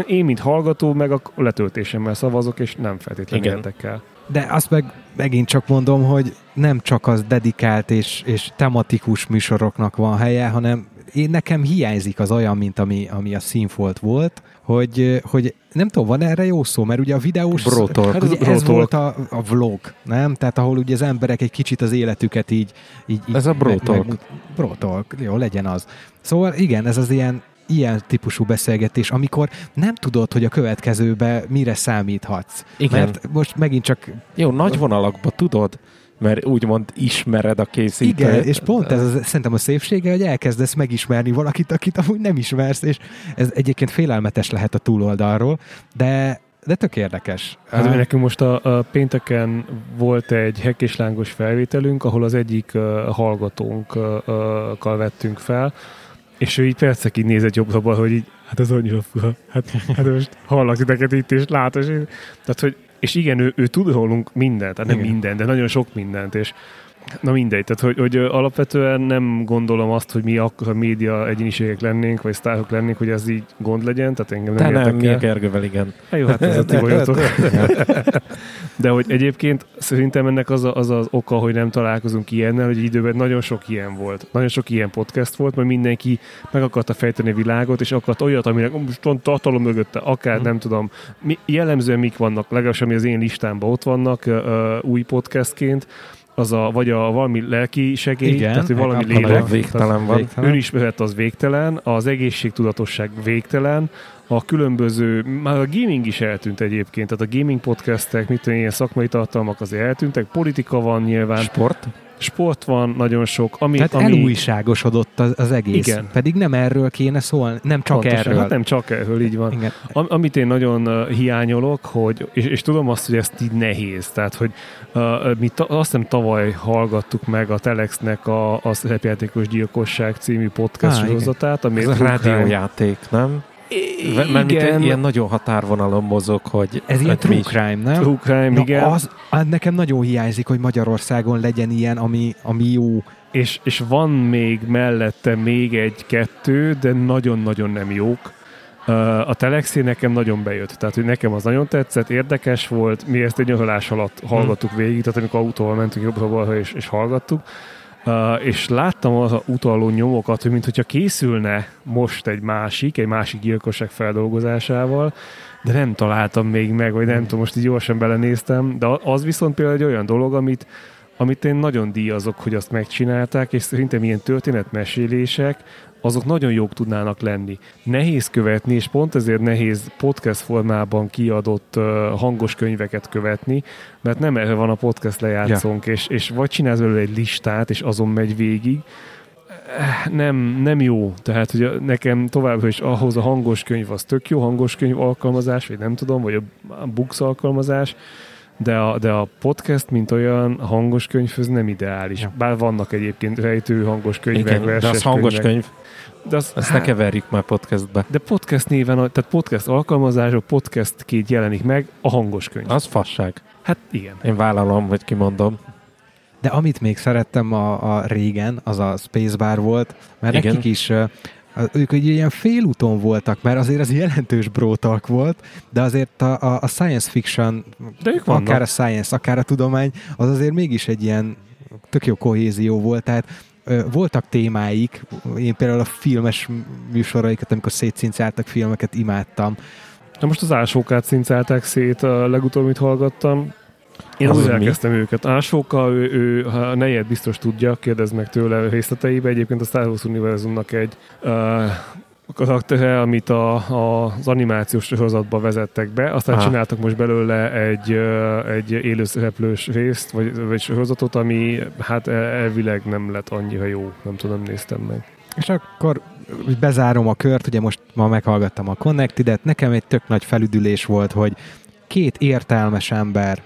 én mint hallgató, meg a letöltésemmel szavazok, és nem feltétlenül értek el. De azt meg megint csak mondom, hogy nem csak az dedikált és tematikus műsoroknak van helye, hanem nekem hiányzik az olyan, mint ami a színfolt volt, hogy nem tudom, van erre jó szó, mert ugye a videós... Brotalk. Hát ez volt a vlog, nem? Tehát ahol ugye az emberek egy kicsit az életüket így ez a brotalk. Brotalk, jó, legyen az. Szóval igen, ez az ilyen típusú beszélgetés, amikor nem tudod, hogy a következőben mire számíthatsz. Igen. Mert most megint csak... Jó, nagy vonalakban tudod, mert úgymond ismered a készítőt. Igen, és pont ez szerintem a szépsége, hogy elkezdesz megismerni valakit, akit amúgy nem ismersz, és ez egyébként félelmetes lehet a túloldalról, de tök érdekes. Hát nekünk most a pénteken volt egy hekk és lángos felvételünk, ahol az egyik hallgatónkkal vettünk fel, és ő így percekig nézett jobbra-bal, hogy így, hát ez annyira fura, hát most hallak titeket itt, és látom, tehát, hogy és igen, ő tud rólunk mindent, hát nem mindent, de nagyon sok mindent, és na mindegy, tehát hogy alapvetően nem gondolom azt, hogy mi akkor a média egyéniségek lennénk, vagy sztárok lennénk, hogy ez így gond legyen, tehát engem nem értek el. Mi a Gergővel, igen. Jó, hát ez a ti vagyotok. De hogy egyébként szerintem ennek az az oka, hogy nem találkozunk ilyennel, hogy időben nagyon sok ilyen volt. Nagyon sok ilyen podcast volt, mert mindenki meg akarta fejteni a világot, és akart olyat, aminek tartalom mögötte, akár nem tudom, jellemzően mik vannak, legalábbis ami az én listámban ott vannak új podcastként, az vagy a valami lelki segély, igen, tehát hogy valami lélek. Végtelen van. Önismeret az végtelen, az egészségtudatosság végtelen, a különböző, már a gaming is eltűnt egyébként, tehát a gaming podcastek, mit tudom, ilyen szakmai tartalmak azért eltűntek, politika van nyilván. Sport van nagyon sok. Tehát elújságosodott az egész. Igen. Pedig nem erről kéne szólni, nem csak pontosan, erről. Hát nem csak erről, így van. Igen. Amit én nagyon hiányolok, hogy, és tudom azt, hogy ezt így nehéz. Tehát, hogy mi azt hiszem tavaly hallgattuk meg a Telexnek a szerepjátékos gyilkosság című podcast sorozatát. Ez a rádiójáték, nem? Mert ilyen nagyon határvonalon mozog, hogy... Ez ilyen true crime, nem? True crime, na, igen. Az nekem nagyon hiányzik, hogy Magyarországon legyen ilyen, ami jó. És van még mellette még egy-kettő, de nagyon-nagyon nem jók. A Telexi nekem nagyon bejött. Tehát, hogy nekem az nagyon tetszett, érdekes volt, mi ezt egy nyaralás alatt hallgattuk végig, tehát amikor autóval mentünk jobbra-balra és hallgattuk. És láttam az utaló nyomokat, hogy mintha készülne most egy másik gyilkosság feldolgozásával, de nem találtam még meg, vagy nem tudom, most így gyorsan belenéztem, de az viszont például egy olyan dolog, amit én nagyon díjazok, hogy azt megcsinálták, és szerintem ilyen történetmesélések, azok nagyon jók tudnának lenni. Nehéz követni, és pont ezért nehéz podcast formában kiadott hangos könyveket követni, mert nem erre van a podcast lejátszónk, és vagy csinálsz belőle egy listát, és azon megy végig. Nem jó. Tehát, hogy nekem továbbra is ahhoz a hangos könyv, az tök jó, hangos könyv alkalmazás, vagy nem tudom, vagy a Books alkalmazás, de a podcast, mint olyan hangos könyvhöz nem ideális. Ja. Bár vannak egyébként rejtő hangos könyvek, igen, verses könyvek. De az hangos könyv. De azt ne keverjük már podcastbe. De podcast néven, tehát podcast alkalmazások, podcastként jelenik meg a hangos könyv. Az fasság. Hát igen. Én vállalom, hogy kimondom. De amit még szerettem a régen, az a Spacebar volt, mert igen, nekik is... Ők ugye ilyen félúton voltak, mert azért az jelentős brótalk volt, de azért a science fiction, akár a science, akár a tudomány, az azért mégis egy ilyen tök jó kohézió volt, tehát voltak témáik, én például a filmes műsoraikat, amikor szétszincáltak filmeket, imádtam. Na most az Ásókát szincálták szét, legutóbb, mit hallgattam. Én úgy elkezdtem őket. Ásóka, ő a nejed biztos tudja, kérdezd meg tőle részleteibe. Egyébként a Star Wars univerzumnak egy karaktere, amit az animációs sorozatba vezettek be. Aztán csináltak most belőle egy élőszereplős részt, vagy sorozatot, ami hát elvileg nem lett annyira jó. Nem tudom, nem néztem meg. És akkor bezárom a kört, ugye most ma meghallgattam a Konnektedet. Nekem egy tök nagy felüdülés volt, hogy két értelmes ember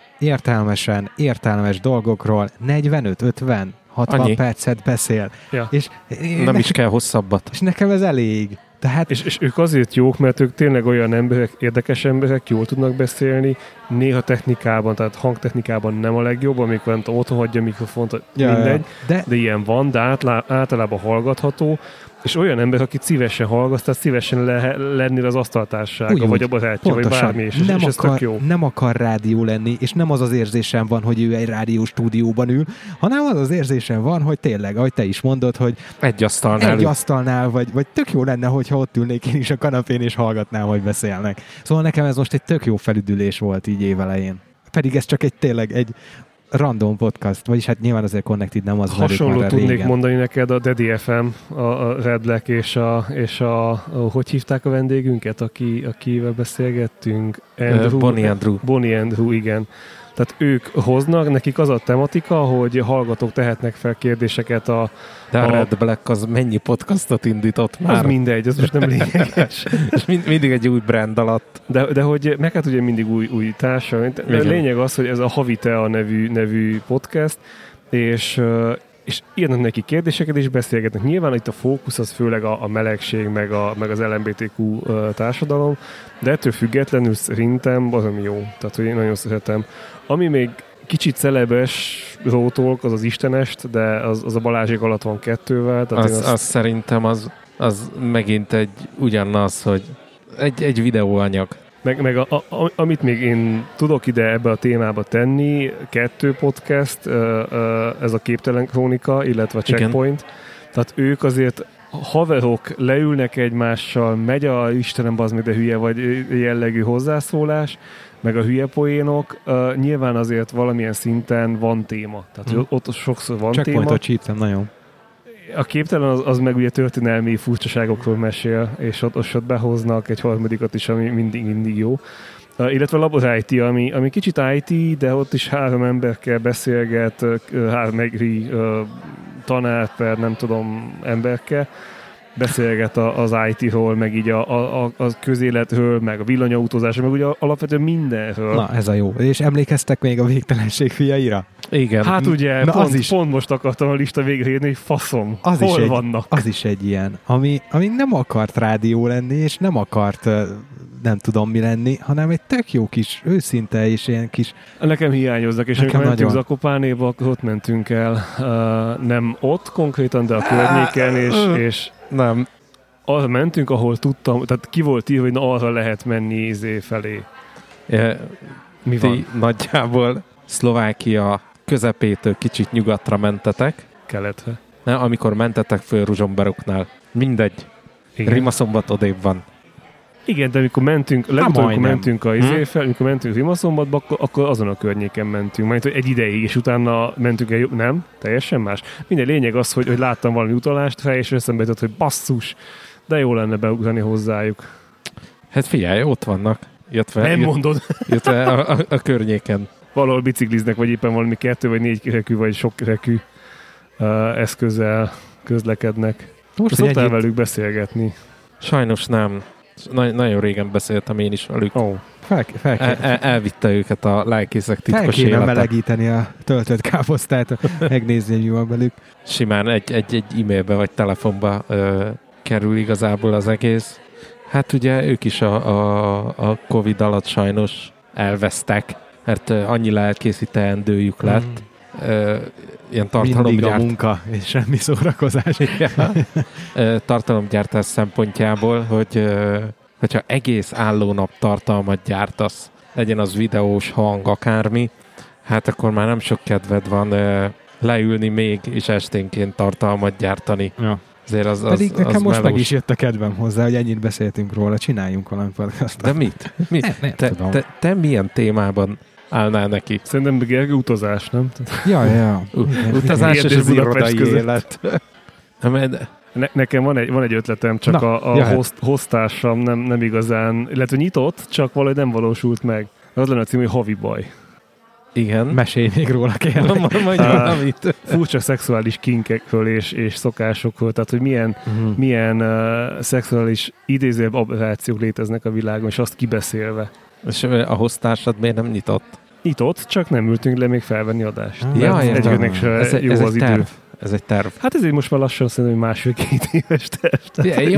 értelmes dolgokról 45-50 60 annyi percet beszél. Ja. És nem is kell hosszabbat. És nekem ez elég. Tehát... És ők azért jók, mert ők tényleg olyan emberek, érdekes emberek, jól tudnak beszélni, néha technikában, tehát hangtechnikában nem a legjobb, amikor otthon hagyja a mikrofont, mindegy, de ilyen van, de általában hallgatható, és olyan ember, aki szívesen hallgat, tehát szívesen lennél az asztaltársága, vagy a barátja, vagy bármi, és ez tök jó. Nem akar rádió lenni, és nem az az érzésem van, hogy ő egy rádió stúdióban ül, hanem az az érzésem van, hogy tényleg, ahogy te is mondod, hogy egy asztalnál vagy tök jó lenne, hogyha ott ülnék én is a kanapén, és hallgatnám, hogy beszélnek. Szóval nekem ez most egy tök jó felüdülés volt így évelején. Pedig ez csak tényleg egy random podcast, vagyis hát nyilván azért Konnekted nem az hasonló tudnék régen mondani neked a Daddy FM, a Red Black és a hogy hívták a vendégünket, akivel beszélgettünk? Bonnie Andrew, igen. Tehát ők hoznak, nekik az a tematika, hogy hallgatók tehetnek fel kérdéseket a... De a Red Black az mennyi podcastot indított már? Az mindegy, az most nem lényeges. Mindig egy új brand alatt. De hogy meg hát ugye mindig új társadalmi. Lényeg az, hogy ez a Havitea nevű podcast, és írnak neki kérdéseket, és beszélgetnek. Nyilván itt a fókusz az főleg a melegség, meg az LMBTQ társadalom, de ettől függetlenül szerintem az, ami jó. Tehát, hogy én nagyon szeretem. Ami még kicsit celebes rótolk, az az Istenest, de az a Balázsék alatt van 2-vel. Tehát az szerintem az megint egy ugyanaz, hogy egy videóanyag. Meg amit még én tudok ide ebbe a témába tenni, 2 podcast, ez a Képtelen Krónika, illetve a Checkpoint. Igen. Tehát ők azért haverok, leülnek egymással, megy a Istenem bazd meg, de hülye vagy jellegű hozzászólás, meg a hülye poénok, nyilván azért valamilyen szinten van téma. Tehát ott sokszor van Checkpoint téma. Checkpointot csíptem, nagyon. A Képtelen az meg ugye történelmi furcsaságokról mesél, és ott behoznak egy harmadikat is, ami mindig jó. Illetve a Labor IT, ami kicsit IT, de ott is 3 emberkel beszélget, 3 egri tanár per nem tudom emberkel beszélget az IT-ról, meg így a közéletről, meg a villanyautózásról, meg ugye alapvetően mindenről. Na, ez a jó. És emlékeztek még a Végtelenség fiaira? Igen. Hát ugye, pont most akartam a lista végre írni, hogy faszom, hol vannak? Az is egy ilyen, ami nem akart rádió lenni, és nem akart nem tudom mi lenni, hanem egy tök jó kis, őszinte és ilyen kis... Nekem hiányoznak, és amikor mentünk Zakopánéba, akkor ott mentünk el, nem ott konkrétan, de a környéken, és nem. Arra mentünk, ahol tudtam, tehát ki volt írva, hogy na, arra lehet menni izé felé. Mi van? Nagyjából Szlovákia közepétől kicsit nyugatra mentetek. Keletre. Ne, amikor mentetek föl Ruzsomberoknál. Mindegy. Igen. Rimaszombat odébb van. Igen, de amikor mentünk, amikor mentünk Rimaszombatba, akkor azon a környéken mentünk. Mert hogy egy ideig, és utána mentünk el, nem, teljesen más. Minden lényeg az, hogy láttam valami utalást fel, és eszembe jutott, hogy basszus, de jó lenne beugrani hozzájuk. Hát figyelj, ott vannak. Jöttve a környéken. Valahol bicikliznek, vagy éppen valami 2 vagy 4 kerekű, vagy sok kerekű eszközzel közlekednek. Most szoktál velük beszélgetni? Sajnos nem. Nagyon régen beszéltem én is velük. Oh. Elvitte őket a lelkészek titkos élete. Fel melegíteni a töltött káposztát, megnézni, hogy jól velük. Simán egy e-mailbe vagy telefonba kerül igazából az egész. Hát ugye ők is a Covid alatt sajnos elvesztek, mert annyira elkészítendőjük lett. Ilyen mindig a munka és semmi szórakozás. Ja. Tartalomgyártás szempontjából, hogyha egész állónap tartalmat gyártasz, legyen az videós, hang, akármi, hát akkor már nem sok kedved van leülni még és esténként tartalmat gyártani. Ja. Pedig nekem most melós. Meg is jött a kedvem hozzá, hogy ennyit beszéltünk róla, csináljunk valami podcastot. De mit? Te milyen témában állnál neki? Szerintem Gergő utazás, nem? Ja. Utazás és az irodai élet. Nekem van egy ötletem, csak hoztársam nem igazán, illetve nyitott, csak valahogy nem valósult meg. Az lenne a cím, hogy havi baj. Igen. Mesélj még róla, kérlek. Furcsa szexuális kinkekről és szokásokról, tehát hogy milyen szexuális idézőbb aberrációk léteznek a világon, és azt kibeszélve. És a hoztársad miért nem nyitott? Nyitott, csak nem ültünk le még felvenni adást. Egyiknek se jó az idő. ez egy terv. Hát ezért most már lassan szerintem, hogy másfél-két éves terv. Tehát...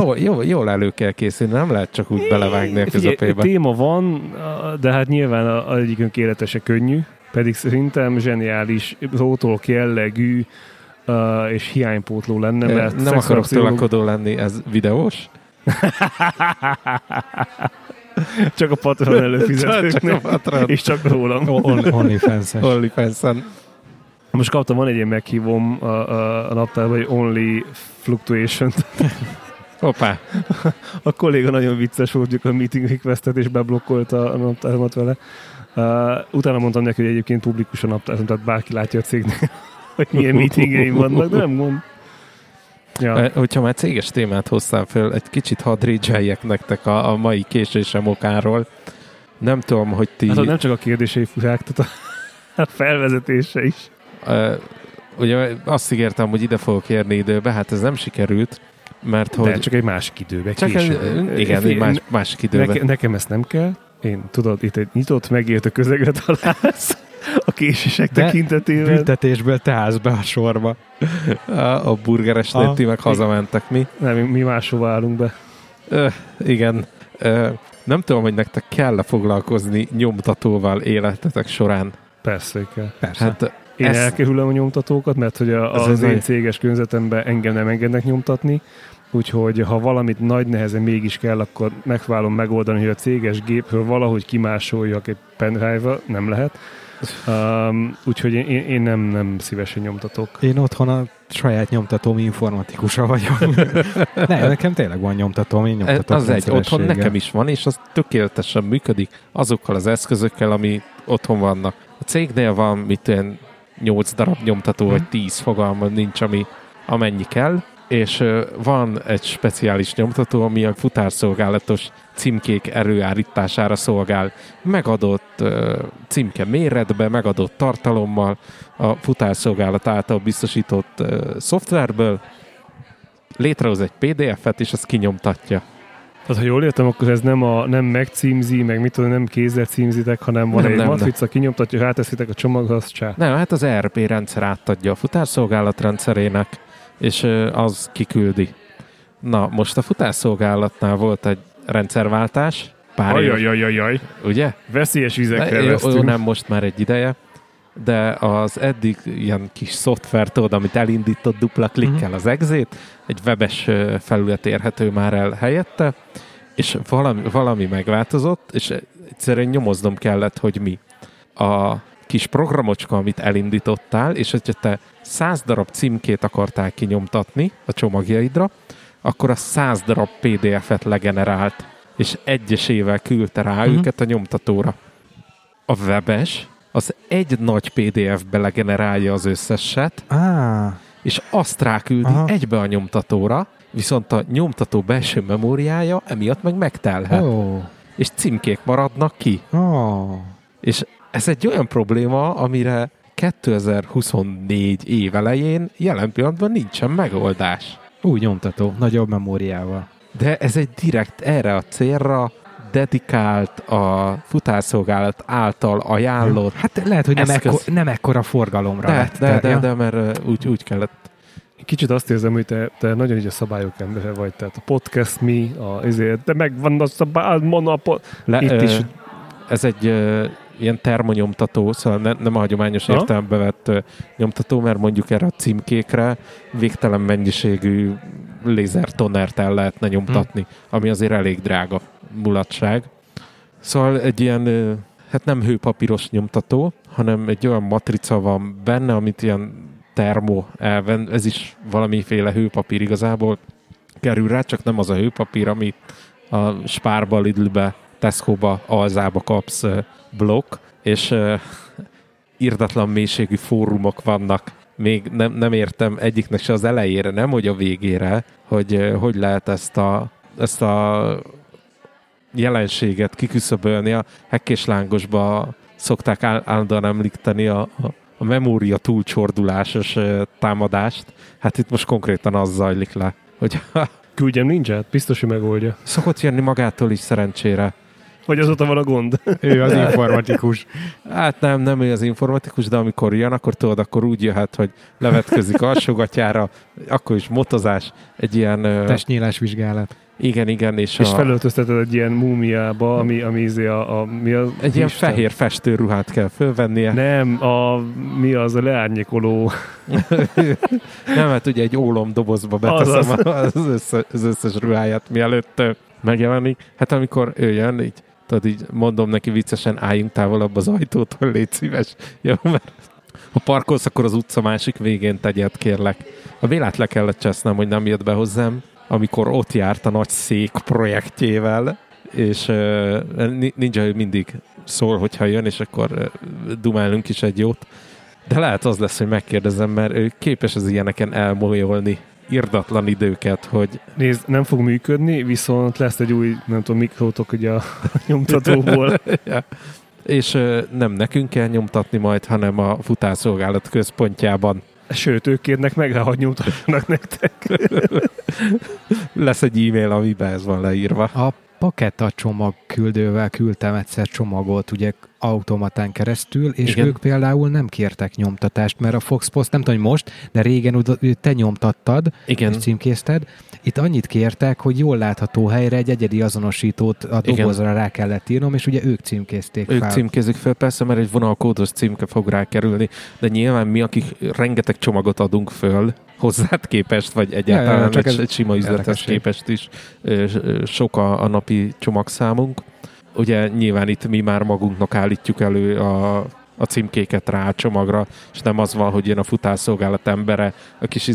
Jól elő kell készülni, nem lehet csak úgy belevágni a közepébe. Téma van, de hát nyilván az egyikünk élete se könnyű, pedig szerintem zseniális, rótolk jellegű és hiánypótló lenne, mert... Nem akarok tolakodó lenni, ez videós? Csak a Patreon előfizetőknek. És csak rólam. OnlyFans-en. Most kaptam, van egy ilyen meghívom a naptárban, hogy Only Fluctuation-t. Hoppá! A kolléga nagyon vicces volt, a meeting request-et, és beblokkolta a naptáromat vele. Utána mondtam neki, hogy egyébként publikus a naptárom, tehát bárki látja a cégnél, hogy milyen meetingeim vannak, de nem gond. Ja. Hogyha már céges témát hoztál fel, egy kicsit hadd rígyeljek nektek a mai késésem okáról. Nem tudom, hogy ti... Hát nem csak a kérdései furák, tehát a felvezetése is. Ugye azt ígértem, hogy ide fogok érni időbe, hát ez nem sikerült, mert hogy... De csak egy másik időbe később. Igen, egy másik időbe. Nekem ezt nem kell. Én tudod, itt egy nyitott, megértő közegre találsz. A késések tekintetében. Büntetésből te állsz be a sorba. A burgeresnél ti meg hazamentek mi. Nem, mi máshova állunk be. Igen. Nem tudom, hogy nektek kell foglalkozni nyomtatóval életetek során. Persze, kell. Persze. Hát, én elkerülöm a nyomtatókat, mert hogy az én céges környezetemben engem nem engednek nyomtatni. Úgyhogy ha valamit nagy nehezen mégis kell, akkor megpróbálom megoldani, hogy a céges gépről valahogy kimásoljak egy pendrive-ra, nem lehet. Úgyhogy én nem szívesen nyomtatok. Én otthon a saját nyomtatóm informatikusa vagyok. Nekem tényleg van nyomtatóm, én nyomtatom. Az egy otthon nekem is van, és az tökéletesen működik azokkal az eszközökkel, ami otthon vannak. A cégnél van mit olyan 8 darab nyomtató, vagy 10 fogalma nincs, amennyi kell. És van egy speciális nyomtató, ami a futárszolgálatos címkék erőállítására szolgál. Megadott címke méretbe, megadott tartalommal a futárszolgálat által biztosított szoftverből létrehoz egy PDF-et, és azt kinyomtatja. Tehát, ha jól értem, akkor ez nem megcímzi, meg mit tudom, nem kézzel címzitek, hanem van egy matrica, kinyomtatja, ráteszitek a csomagra, az csá. Nem, hát az ERP rendszer átadja a futárszolgálat rendszerének, és az kiküldi. Na, most a futárszolgálatnál volt egy rendszerváltás. Ajajajajaj. Ugye? Veszélyes vizekre vesztünk. Nem most már egy ideje, de az eddig ilyen kis szoftvertől, amit elindított dupla klikkel az exét, egy webes felület érhető már el helyette, és valami megváltozott, és egyszerűen nyomoznom kellett, hogy mi. A kis programocska, amit elindítottál, és hogyha te 100 darab címkét akartál kinyomtatni a csomagjaidra, akkor a 100 darab PDF-et legenerált, és egyesével küldte rá őket a nyomtatóra. A webes az egy nagy PDF-be legenerálja az összeset, és azt ráküldi egybe a nyomtatóra, viszont a nyomtató belső memóriája emiatt meg megtelhet. És címkék maradnak ki. És ez egy olyan probléma, amire 2024 év elején jelen pillanatban nincsen megoldás. Új nyomtató, nagyobb memóriával. De ez egy direkt erre a célra dedikált, a futárszolgálat által ajánlott. Hát lehet, hogy nem ekkora forgalomra. De mert úgy kellett. Kicsit azt érzem, hogy te nagyon így a szabályok embere vagy. Tehát a podcast mi, de megvan a szabály, itt is. Ez egy... ilyen termonyomtató, szóval nem a hagyományos értelembe vett nyomtató, mert mondjuk erre a címkékre végtelen mennyiségű lézertonert el lehetne nyomtatni, ami azért elég drága mulatság. Szóval egy ilyen, hát nem hőpapíros nyomtató, hanem egy olyan matrica van benne, amit ilyen termo elven, ez is valamiféle hőpapír igazából kerül rá, csak nem az a hőpapír, amit a Spárba, Lidlbe, Tesco-ba, Alzába kapsz blokk, és irdatlan mélységű fórumok vannak. Még nem értem egyiknek se az elejére, nem hogy a végére, hogy lehet ezt a jelenséget kiküszöbölni. A Hekkés Lángosba szokták állandóan említeni a memória túlcsordulásos támadást. Hát itt most konkrétan az zajlik le, hogy... Küldjem nincsát, biztos, hogy megoldja. Szokott jönni magától is szerencsére. Vagy azóta van a gond? Ő az informatikus. Hát nem ő az informatikus, de amikor jön, akkor tudod, akkor úgy jöhet, hogy levetkezik alsógatyára, akkor is motozás, egy ilyen... Testnyílás vizsgálat. Igen. És felöltözteted egy ilyen múmiába, ami egy ilyen fehér festőruhát kell fölvennie. Nem, a leárnyékoló. Nem, hát ugye egy ólomdobozba beteszem az összes ruháját, mielőtt megjelenik. Hát amikor ő jön, így mondom neki viccesen, álljunk távolabb az ajtótól, légy szíves. Ja, mert ha parkolsz, akkor az utca másik végén tegyed, kérlek. A Vélát le kellett csesznem, hogy nem jött be hozzám, amikor ott járt a nagy szék projektjével, és ninja ő mindig szól, hogyha jön, és akkor dumálunk is egy jót. De lehet az lesz, hogy megkérdezem, mert ő képes az ilyeneken elmolyolni irdatlan időket, hogy... Nézd, nem fog működni, viszont lesz egy új, nem tudom, mikrótok ugye a nyomtatóból. Ja. És nem nekünk kell nyomtatni majd, hanem a futárszolgálat központjában. Sőt, ők kérnek meg, ha nyomtatnak nektek. Lesz egy e-mail, amiben ez van leírva. A paketa csomagküldővel küldtem egyszer csomagot, ugye automatán keresztül, és igen, ők például nem kértek nyomtatást, mert a Fox Post, nem tudom, hogy most, de régen te nyomtattad, igen, és címkézted. Itt annyit kértek, hogy jól látható helyre egy egyedi azonosítót a dobozra, igen, rá kellett írnom, és ugye ők címkézték fel. Ők címkézik fel, persze, mert egy vonalkódos címke fog rákerülni, de nyilván mi, akik rengeteg csomagot adunk föl, hozzád képest, vagy egyáltalán ja, csak egy sima üzlethez képest is sok a napi csomagszámunk. Ugye nyilván itt mi már magunknak állítjuk elő a címkéket rá a csomagra, és nem az van, hogy jön a futárszolgálat embere, a kis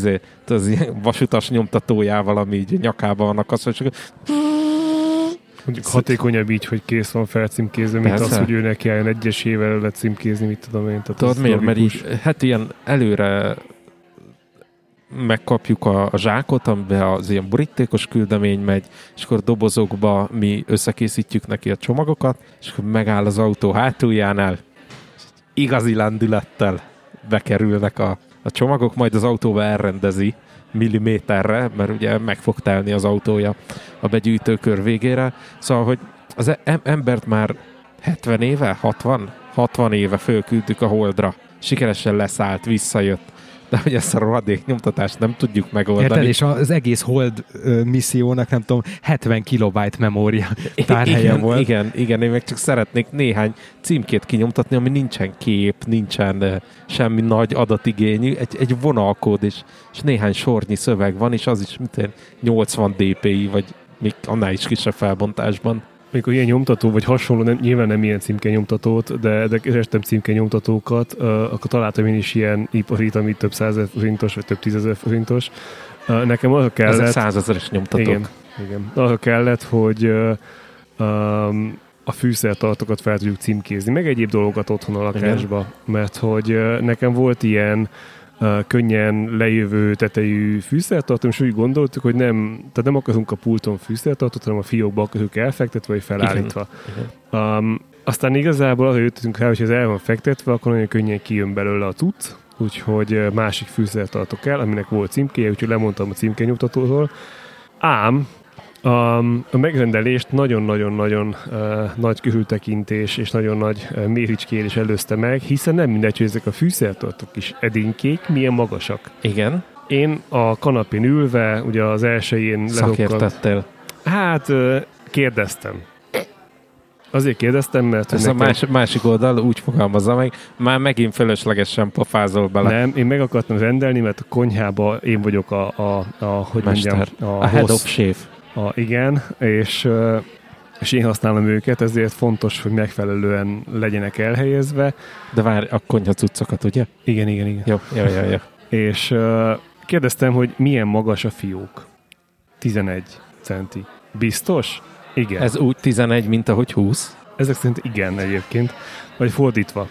az ilyen vasutas nyomtatójával, ami így nyakában vannak, azt mondjuk, mondjuk hatékonyabb így, hogy kész van felcímkéző, mint persze, az, hogy ő neki álljon egyesével lecímkézni, mit tudom én. Tudod miért? Mert így, hát ilyen előre megkapjuk a zsákot, amiben az ilyen borítékos küldemény megy, és akkor dobozokba mi összekészítjük neki a csomagokat, és akkor megáll az autó hátuljánál, igazi lendülettel bekerülnek a csomagok, majd az autóba elrendezi milliméterre, mert ugye meg fog telni az autója a begyűjtőkör végére. Szóval, hogy az embert már 70 éve, 60 éve fölküldtük a Holdra. Sikeresen leszállt, visszajött. De hogy ezt a rohadék nyomtatást nem tudjuk megoldani. Érted, és az egész Hold missziónak, nem tudom, 70 kilobájt memória tárhelye volt. Igen, én meg csak szeretnék néhány címkét kinyomtatni, ami nincsen kép, nincsen semmi nagy adatigényű, egy vonalkód, és néhány sornyi szöveg van, és az is mint 80 dpi, vagy még annál is kisebb felbontásban. Mikor ilyen nyomtató, vagy hasonló, nyilván nem ilyen címke nyomtatót, de kerestem címke nyomtatókat, akkor találtam én is ilyen iparit, ami több százezer forintos, vagy több tízezer forintos. Nekem arra kellett... Ezek százezeres nyomtatók. Igen. Arra kellett, hogy a fűszertartókat fel tudjuk címkézni, meg egyéb dolgokat otthon a lakásba, igen, mert hogy nekem volt ilyen könnyen lejövő tetejű fűszertartom, és úgy gondoltuk, hogy nem akarunk a pulton fűszertartót, hanem a fiókba akarjuk elfektetve, vagy felállítva. Igen. Aztán igazából arra jöttünk rá, hogy ez el van fektetve, akkor nagyon könnyen kijön belőle a tuc, úgyhogy másik fűszertartó kell, aminek volt címkéje, úgyhogy lemondtam a címkényugtatóról. Ám a megrendelést nagyon-nagyon-nagyon nagy körültekintés és nagyon nagy méricskérés előzte meg, hiszen nem mindegy, hogy ezek a fűszertartók is edénykék, milyen magasak. Igen. Én a kanapén ülve, ugye az elsőjén szakértettél. Hát kérdeztem. Azért kérdeztem, mert... Ez a másik oldal úgy fogalmazza meg, már megint fölöslegesen pofázol bele. Nem, én meg akartam rendelni, mert a konyhába én vagyok hogy mester, mondjam, a head of chef. Igen, és én használom őket, ezért fontos, hogy megfelelően legyenek elhelyezve. De várj, a konyha cuccokat, ugye? Igen. Jó. És kérdeztem, hogy milyen magas a fiók. 11 centi. Biztos? Igen. Ez úgy 11, mint ahogy 20? Ezek szerint igen egyébként. Vagy fordítva.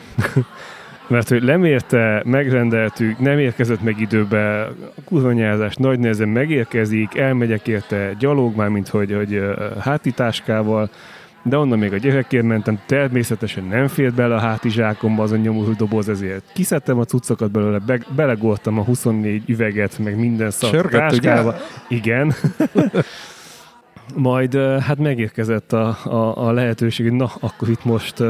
Mert hogy lemérte, megrendeltük, nem érkezett meg időbe, a kurvanyázás nagy nehezen megérkezik, elmegyek érte gyalog, mármint hogy hátitáskával, de onnan még a gyerekért mentem, természetesen nem fért bele a hátizsákomba az a nyomorú doboz, ezért kiszedtem a cuccokat belőle, belegoltam a 24 üveget, meg minden szart táskába. Igen. Majd hát megérkezett a lehetőség, hogy na, akkor itt most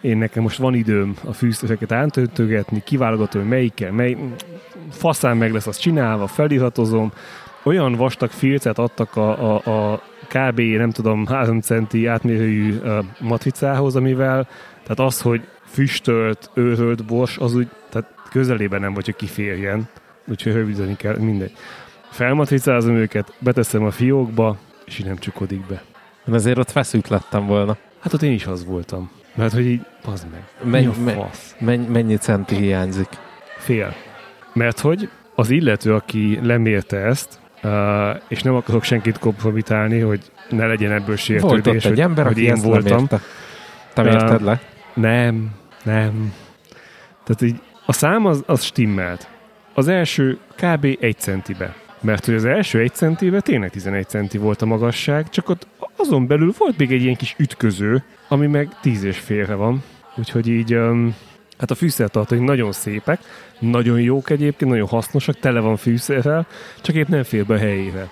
nekem most van időm a fűszereket átöntögetni, kiválogatom, hogy melyikkel, mely faszán meg lesz azt csinálva, feliratozom. Olyan vastag filcet adtak a kb. Nem tudom, 3 centi átmérőjű matricához, amivel, tehát az, hogy füstölt, őrölt bors, az úgy, tehát közelében nem vagy, hogy kiférjen, úgyhogy rövidíteni kell, mindegy. Felmatricázom őket, beteszem a fiókba, és így nem csukodik be. Azért ott feszült lettem volna. Hát ott én is az voltam. Mert hogy így, bazd meg, mennyi centi hiányzik? Fél. Mert hogy az illető, aki lemérte ezt, és nem akarok senkit kompromitálni, hogy ne legyen ebből sértődés. Volt ott egy ember, aki én voltam. Te mérted le? Nem. Tehát így a szám az stimmelt. Az első kb. 1 centibe. Mert hogy az első 1 centibe tényleg 11 centi volt a magasság, csak ott azon belül volt még egy ilyen kis ütköző, ami meg 10,5-re van. Úgyhogy így, hát a fűszertartóink nagyon szépek, nagyon jók egyébként, nagyon hasznosak, tele van fűszerrel, csak épp nem fér be a helyére.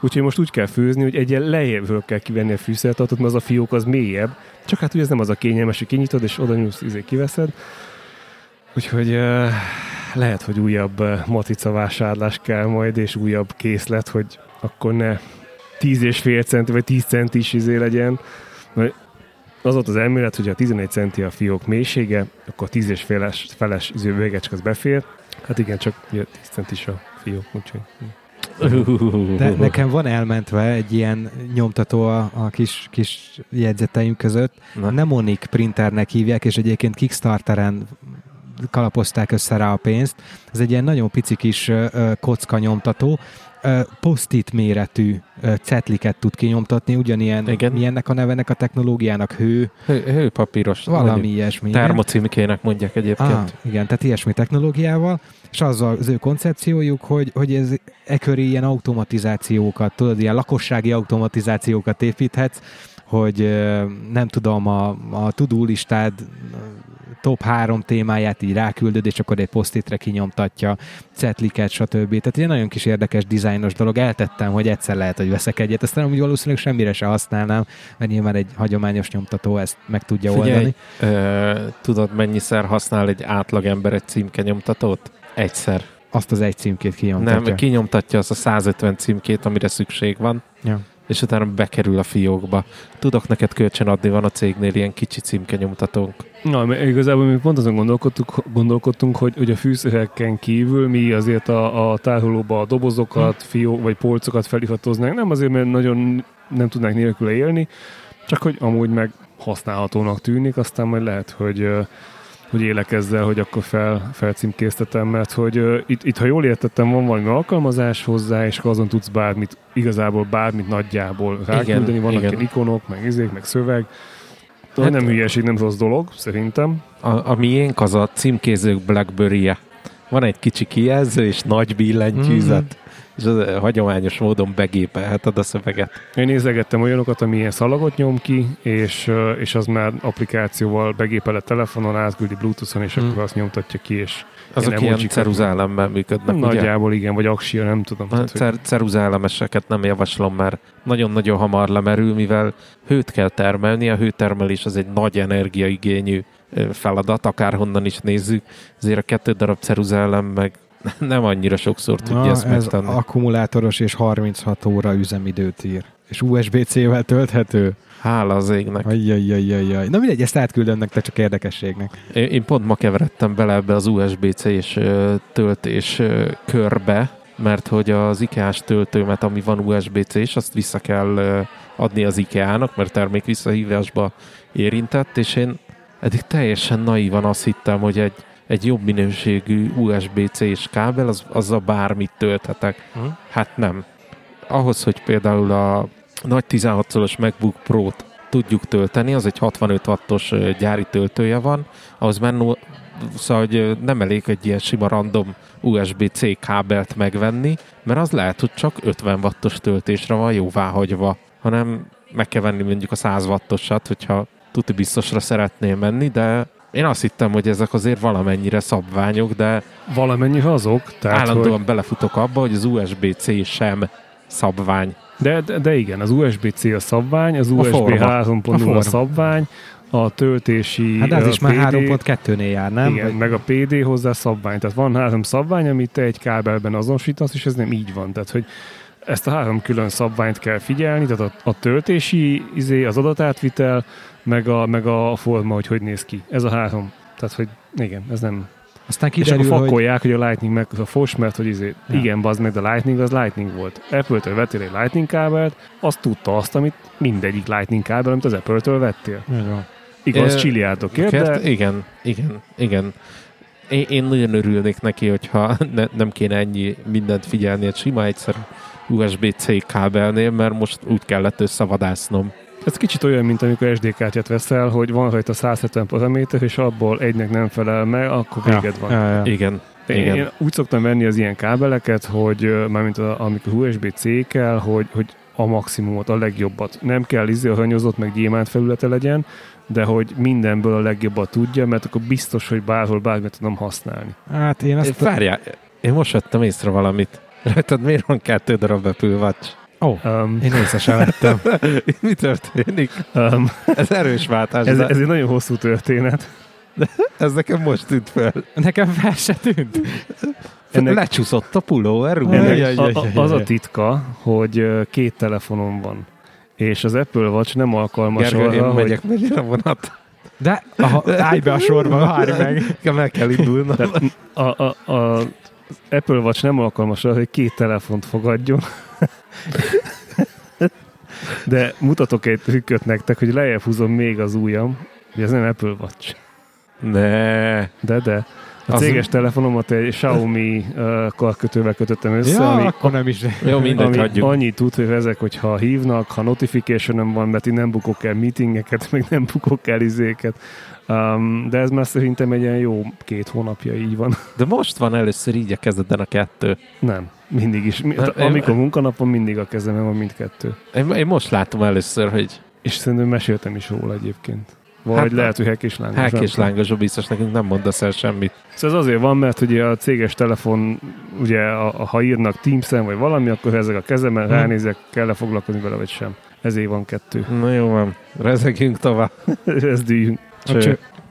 Úgyhogy most úgy kell főzni, hogy egy ilyen lejjebről kell kivenni a fűszertartót, mert az a fiók az mélyebb, csak hát ugye ez nem az a kényelmes, hogy kinyitod, és oda nyúlsz, kiveszed. Úgyhogy lehet, hogy újabb matica vásárlás kell majd, és újabb készlet, hogy akkor ne 10,5 centi, vagy 10 centi is legyen. Az ott az elmélet, hogy ha 11 centi a fiók mélysége, akkor 10,5 feles végecske az befér. Hát igen, csak 10 centis a fiók, úgyhogy... De nekem van elmentve egy ilyen nyomtató a kis jegyzeteim között. Nemonic printernek hívják, és egyébként Kickstarteren kalapozták össze rá a pénzt. Ez egy ilyen nagyon pici kis kocka nyomtató, post-it méretű cetliket tud kinyomtatni, ugyanilyen, milyennek a nevenek a technológiának, hőpapíros, valami ilyesmi. Termocímkének mondják egyébként. Igen, tehát ilyesmi technológiával, és az ő koncepciójuk, hogy ez eköré ilyen automatizációkat, tudod, ilyen lakossági automatizációkat építhetsz, hogy nem tudom, a to-do listád top 3 témáját így ráküldöd, és akkor egy posztitre kinyomtatja, cetliket, stb. Tehát egy nagyon kis érdekes dizájnos dolog. Eltettem, hogy egyszer lehet, hogy veszek egyet. Aztán amúgy valószínűleg semmire se használnám, mert nyilván egy hagyományos nyomtató ezt meg tudja oldani. Tudod, mennyiszer használ egy átlagember egy címke nyomtatót? Egyszer. Azt az egy címkét kinyomtatja? Nem, kinyomtatja az a 150 címkét, amire szükség van. Ja. És utána bekerül a fiókba. Tudok neked kölcsön adni, van a cégnél ilyen kicsi címke nyomtatónk. Na, igazából mi pont azon gondolkodtunk, hogy a fűszereken kívül mi azért a tárolóba a dobozokat, fiók vagy polcokat feliratoznánk. Nem azért, mert nagyon nem tudnánk nélküle élni, csak hogy amúgy meg használhatónak tűnik, aztán majd lehet, hogy élek ezzel, hogy akkor felcímkéztetem, mert hogy itt, ha jól értettem, van valami alkalmazás hozzá, és azon tudsz bármit nagyjából ráküldeni, vannak ilyen ikonok, meg izék, meg szöveg. Hát, nem hülyeség, nem rossz dolog, szerintem. A miénk az a címkézők Blackberry-je. Van egy kicsi kijelző és nagy billentyűzet, és az hagyományos módon begépelheted a szöveget. Én nézegettem olyanokat, ami ilyen szalagot nyom ki, és az már applikációval begépel a telefonon, átküldi Bluetooth-on, és akkor azt nyomtatja ki, és azok ilyen ceruzálemmel működnek, ugye? Nagyjából igen, vagy aksia, nem tudom. Ceruzálemeseket nem javaslom, mert nagyon-nagyon hamar lemerül, mivel hőt kell termelni, a hőtermelés az egy nagy energiaigényű feladat, akárhonnan is nézzük, ezért a 2 darab ceruzálem meg nem annyira sokszor tudja ezt megtenni. Ez akkumulátoros és 36 óra üzemidőt ír. És USB-C-vel tölthető. Hála az égnek. Ajjajajajaj. Na mindegy, ezt átküldöm nektek csak érdekességnek. Én pont ma keveredtem bele ebbe az USB-C-s töltés körbe, mert hogy az IKEA-s töltőmet, ami van USB-C-s, azt vissza kell adni az IKEA-nak, mert termék visszahívásba érintett, és én eddig teljesen naívan azt hittem, hogy egy jobb minőségű USB-C-s kábel, azzal bármit tölthetek. Hát nem. Ahhoz, hogy például a nagy 16-szolos MacBook Pro-t tudjuk tölteni, az egy 65 wattos gyári töltője van, ahhoz már szóval nem elég egy ilyen sima random USB-C kábelt megvenni, mert az lehet, hogy csak 50 wattos töltésre van jóváhagyva, hanem meg kell venni mondjuk a 100 wattosat, hogyha tuti biztosra szeretném menni, de én azt hittem, hogy ezek azért valamennyire szabványok, de valamennyi azok, tehát állandóan belefutok abba, hogy az USB-C sem szabvány. De igen, az USB-C a szabvány, az USB 3.0 a szabvány, a töltési... Hát az is már 3.2-nél jár, nem? Igen, meg a PD hozzá szabvány. Tehát van 3 szabvány, amit te egy kábelben azonosítasz, és ez nem így van. Tehát, hogy ezt a 3 külön szabványt kell figyelni, tehát a töltési, az adatátvitel, meg a forma, hogy néz ki. Ez a 3. Tehát, hogy igen, ez nem... Aztán kiderül, és akkor fakkolják, hogy a Lightning meg a fos, mert hogy igen, bazd meg, de Lightning az Lightning volt. Apple-től vettél egy Lightning kábelt, azt tudta azt, amit mindegyik Lightning kábel, amit az Apple-től vettél. Igen. Igaz, csiliárdokért, de... Igen. Én nagyon örülnék neki, hogyha nem kéne ennyi mindent figyelni egy sima egyszerű USB-C kábelnél, mert most úgy kellett összevadásznom. Ez kicsit olyan, mint amikor SD-kártyát veszel, hogy van rajta 170 paraméter, és abból egynek nem felel meg, akkor véged van. Ja. Igen. Én úgy szoktam venni az ilyen kábeleket, hogy mármint amikor USB-C kell, hogy a maximumot, a legjobbat. Nem kell aranyozott, meg gyémánt felülete legyen, de hogy mindenből a legjobbat tudja, mert akkor biztos, hogy bárhol bármit tudom használni. Hát én azt... Várjál, én most vettem észre valamit. Rajtad miért van 2 darab Apple Watch? Én észre sem vettem. Mi történik? Ez erős váltás. Ez egy nagyon hosszú történet. Ez nekem most tűnt fel. Nekem fel se tűnt. Ennek lecsúszott a pulóver. Az a titka, hogy 2 telefonom van. És az Apple Watch nem alkalmas arra, hogy... Gergő, én megyek a vonat. De állj be a sorba, várj meg. Meg kell indulnom. Az Apple Watch nem alkalmas arra, hogy 2 telefont fogadjon. De mutatok egy trükköt nektek, hogy lejjebb húzom még az ujjam, hogy ez nem Apple Watch. Ne. De. A céges telefonomat egy Xiaomi karkötővel kötöttem össze, ja, akkor nem is. Jó, mindegy, hagyjuk. Annyit tud, hogy ezek, hogyha hívnak, ha notification-om van, mert én nem bukok el meetingeket, meg nem bukok el izéket. De ez már szerintem egy ilyen jó 2 hónapja így van. De most van először így a kezeden a 2. Nem, mindig is. Amikor munkanapon mindig a kezemben van mindkettő. Én most látom először, hogy... És szerintem meséltem is róla egyébként. Vagy hát lehet, hogy hekéslángos. Hekéslángos, biztos nekünk nem mondasz el semmit. Szóval ez azért van, mert ugye a céges telefon, ugye ha írnak Teams-en vagy valami, akkor ezek a kezemben ránézek, kell-e foglalkozni vele, vagy sem. Ezért van 2. Na jó van, rezegünk tovább. Rezdüljünk.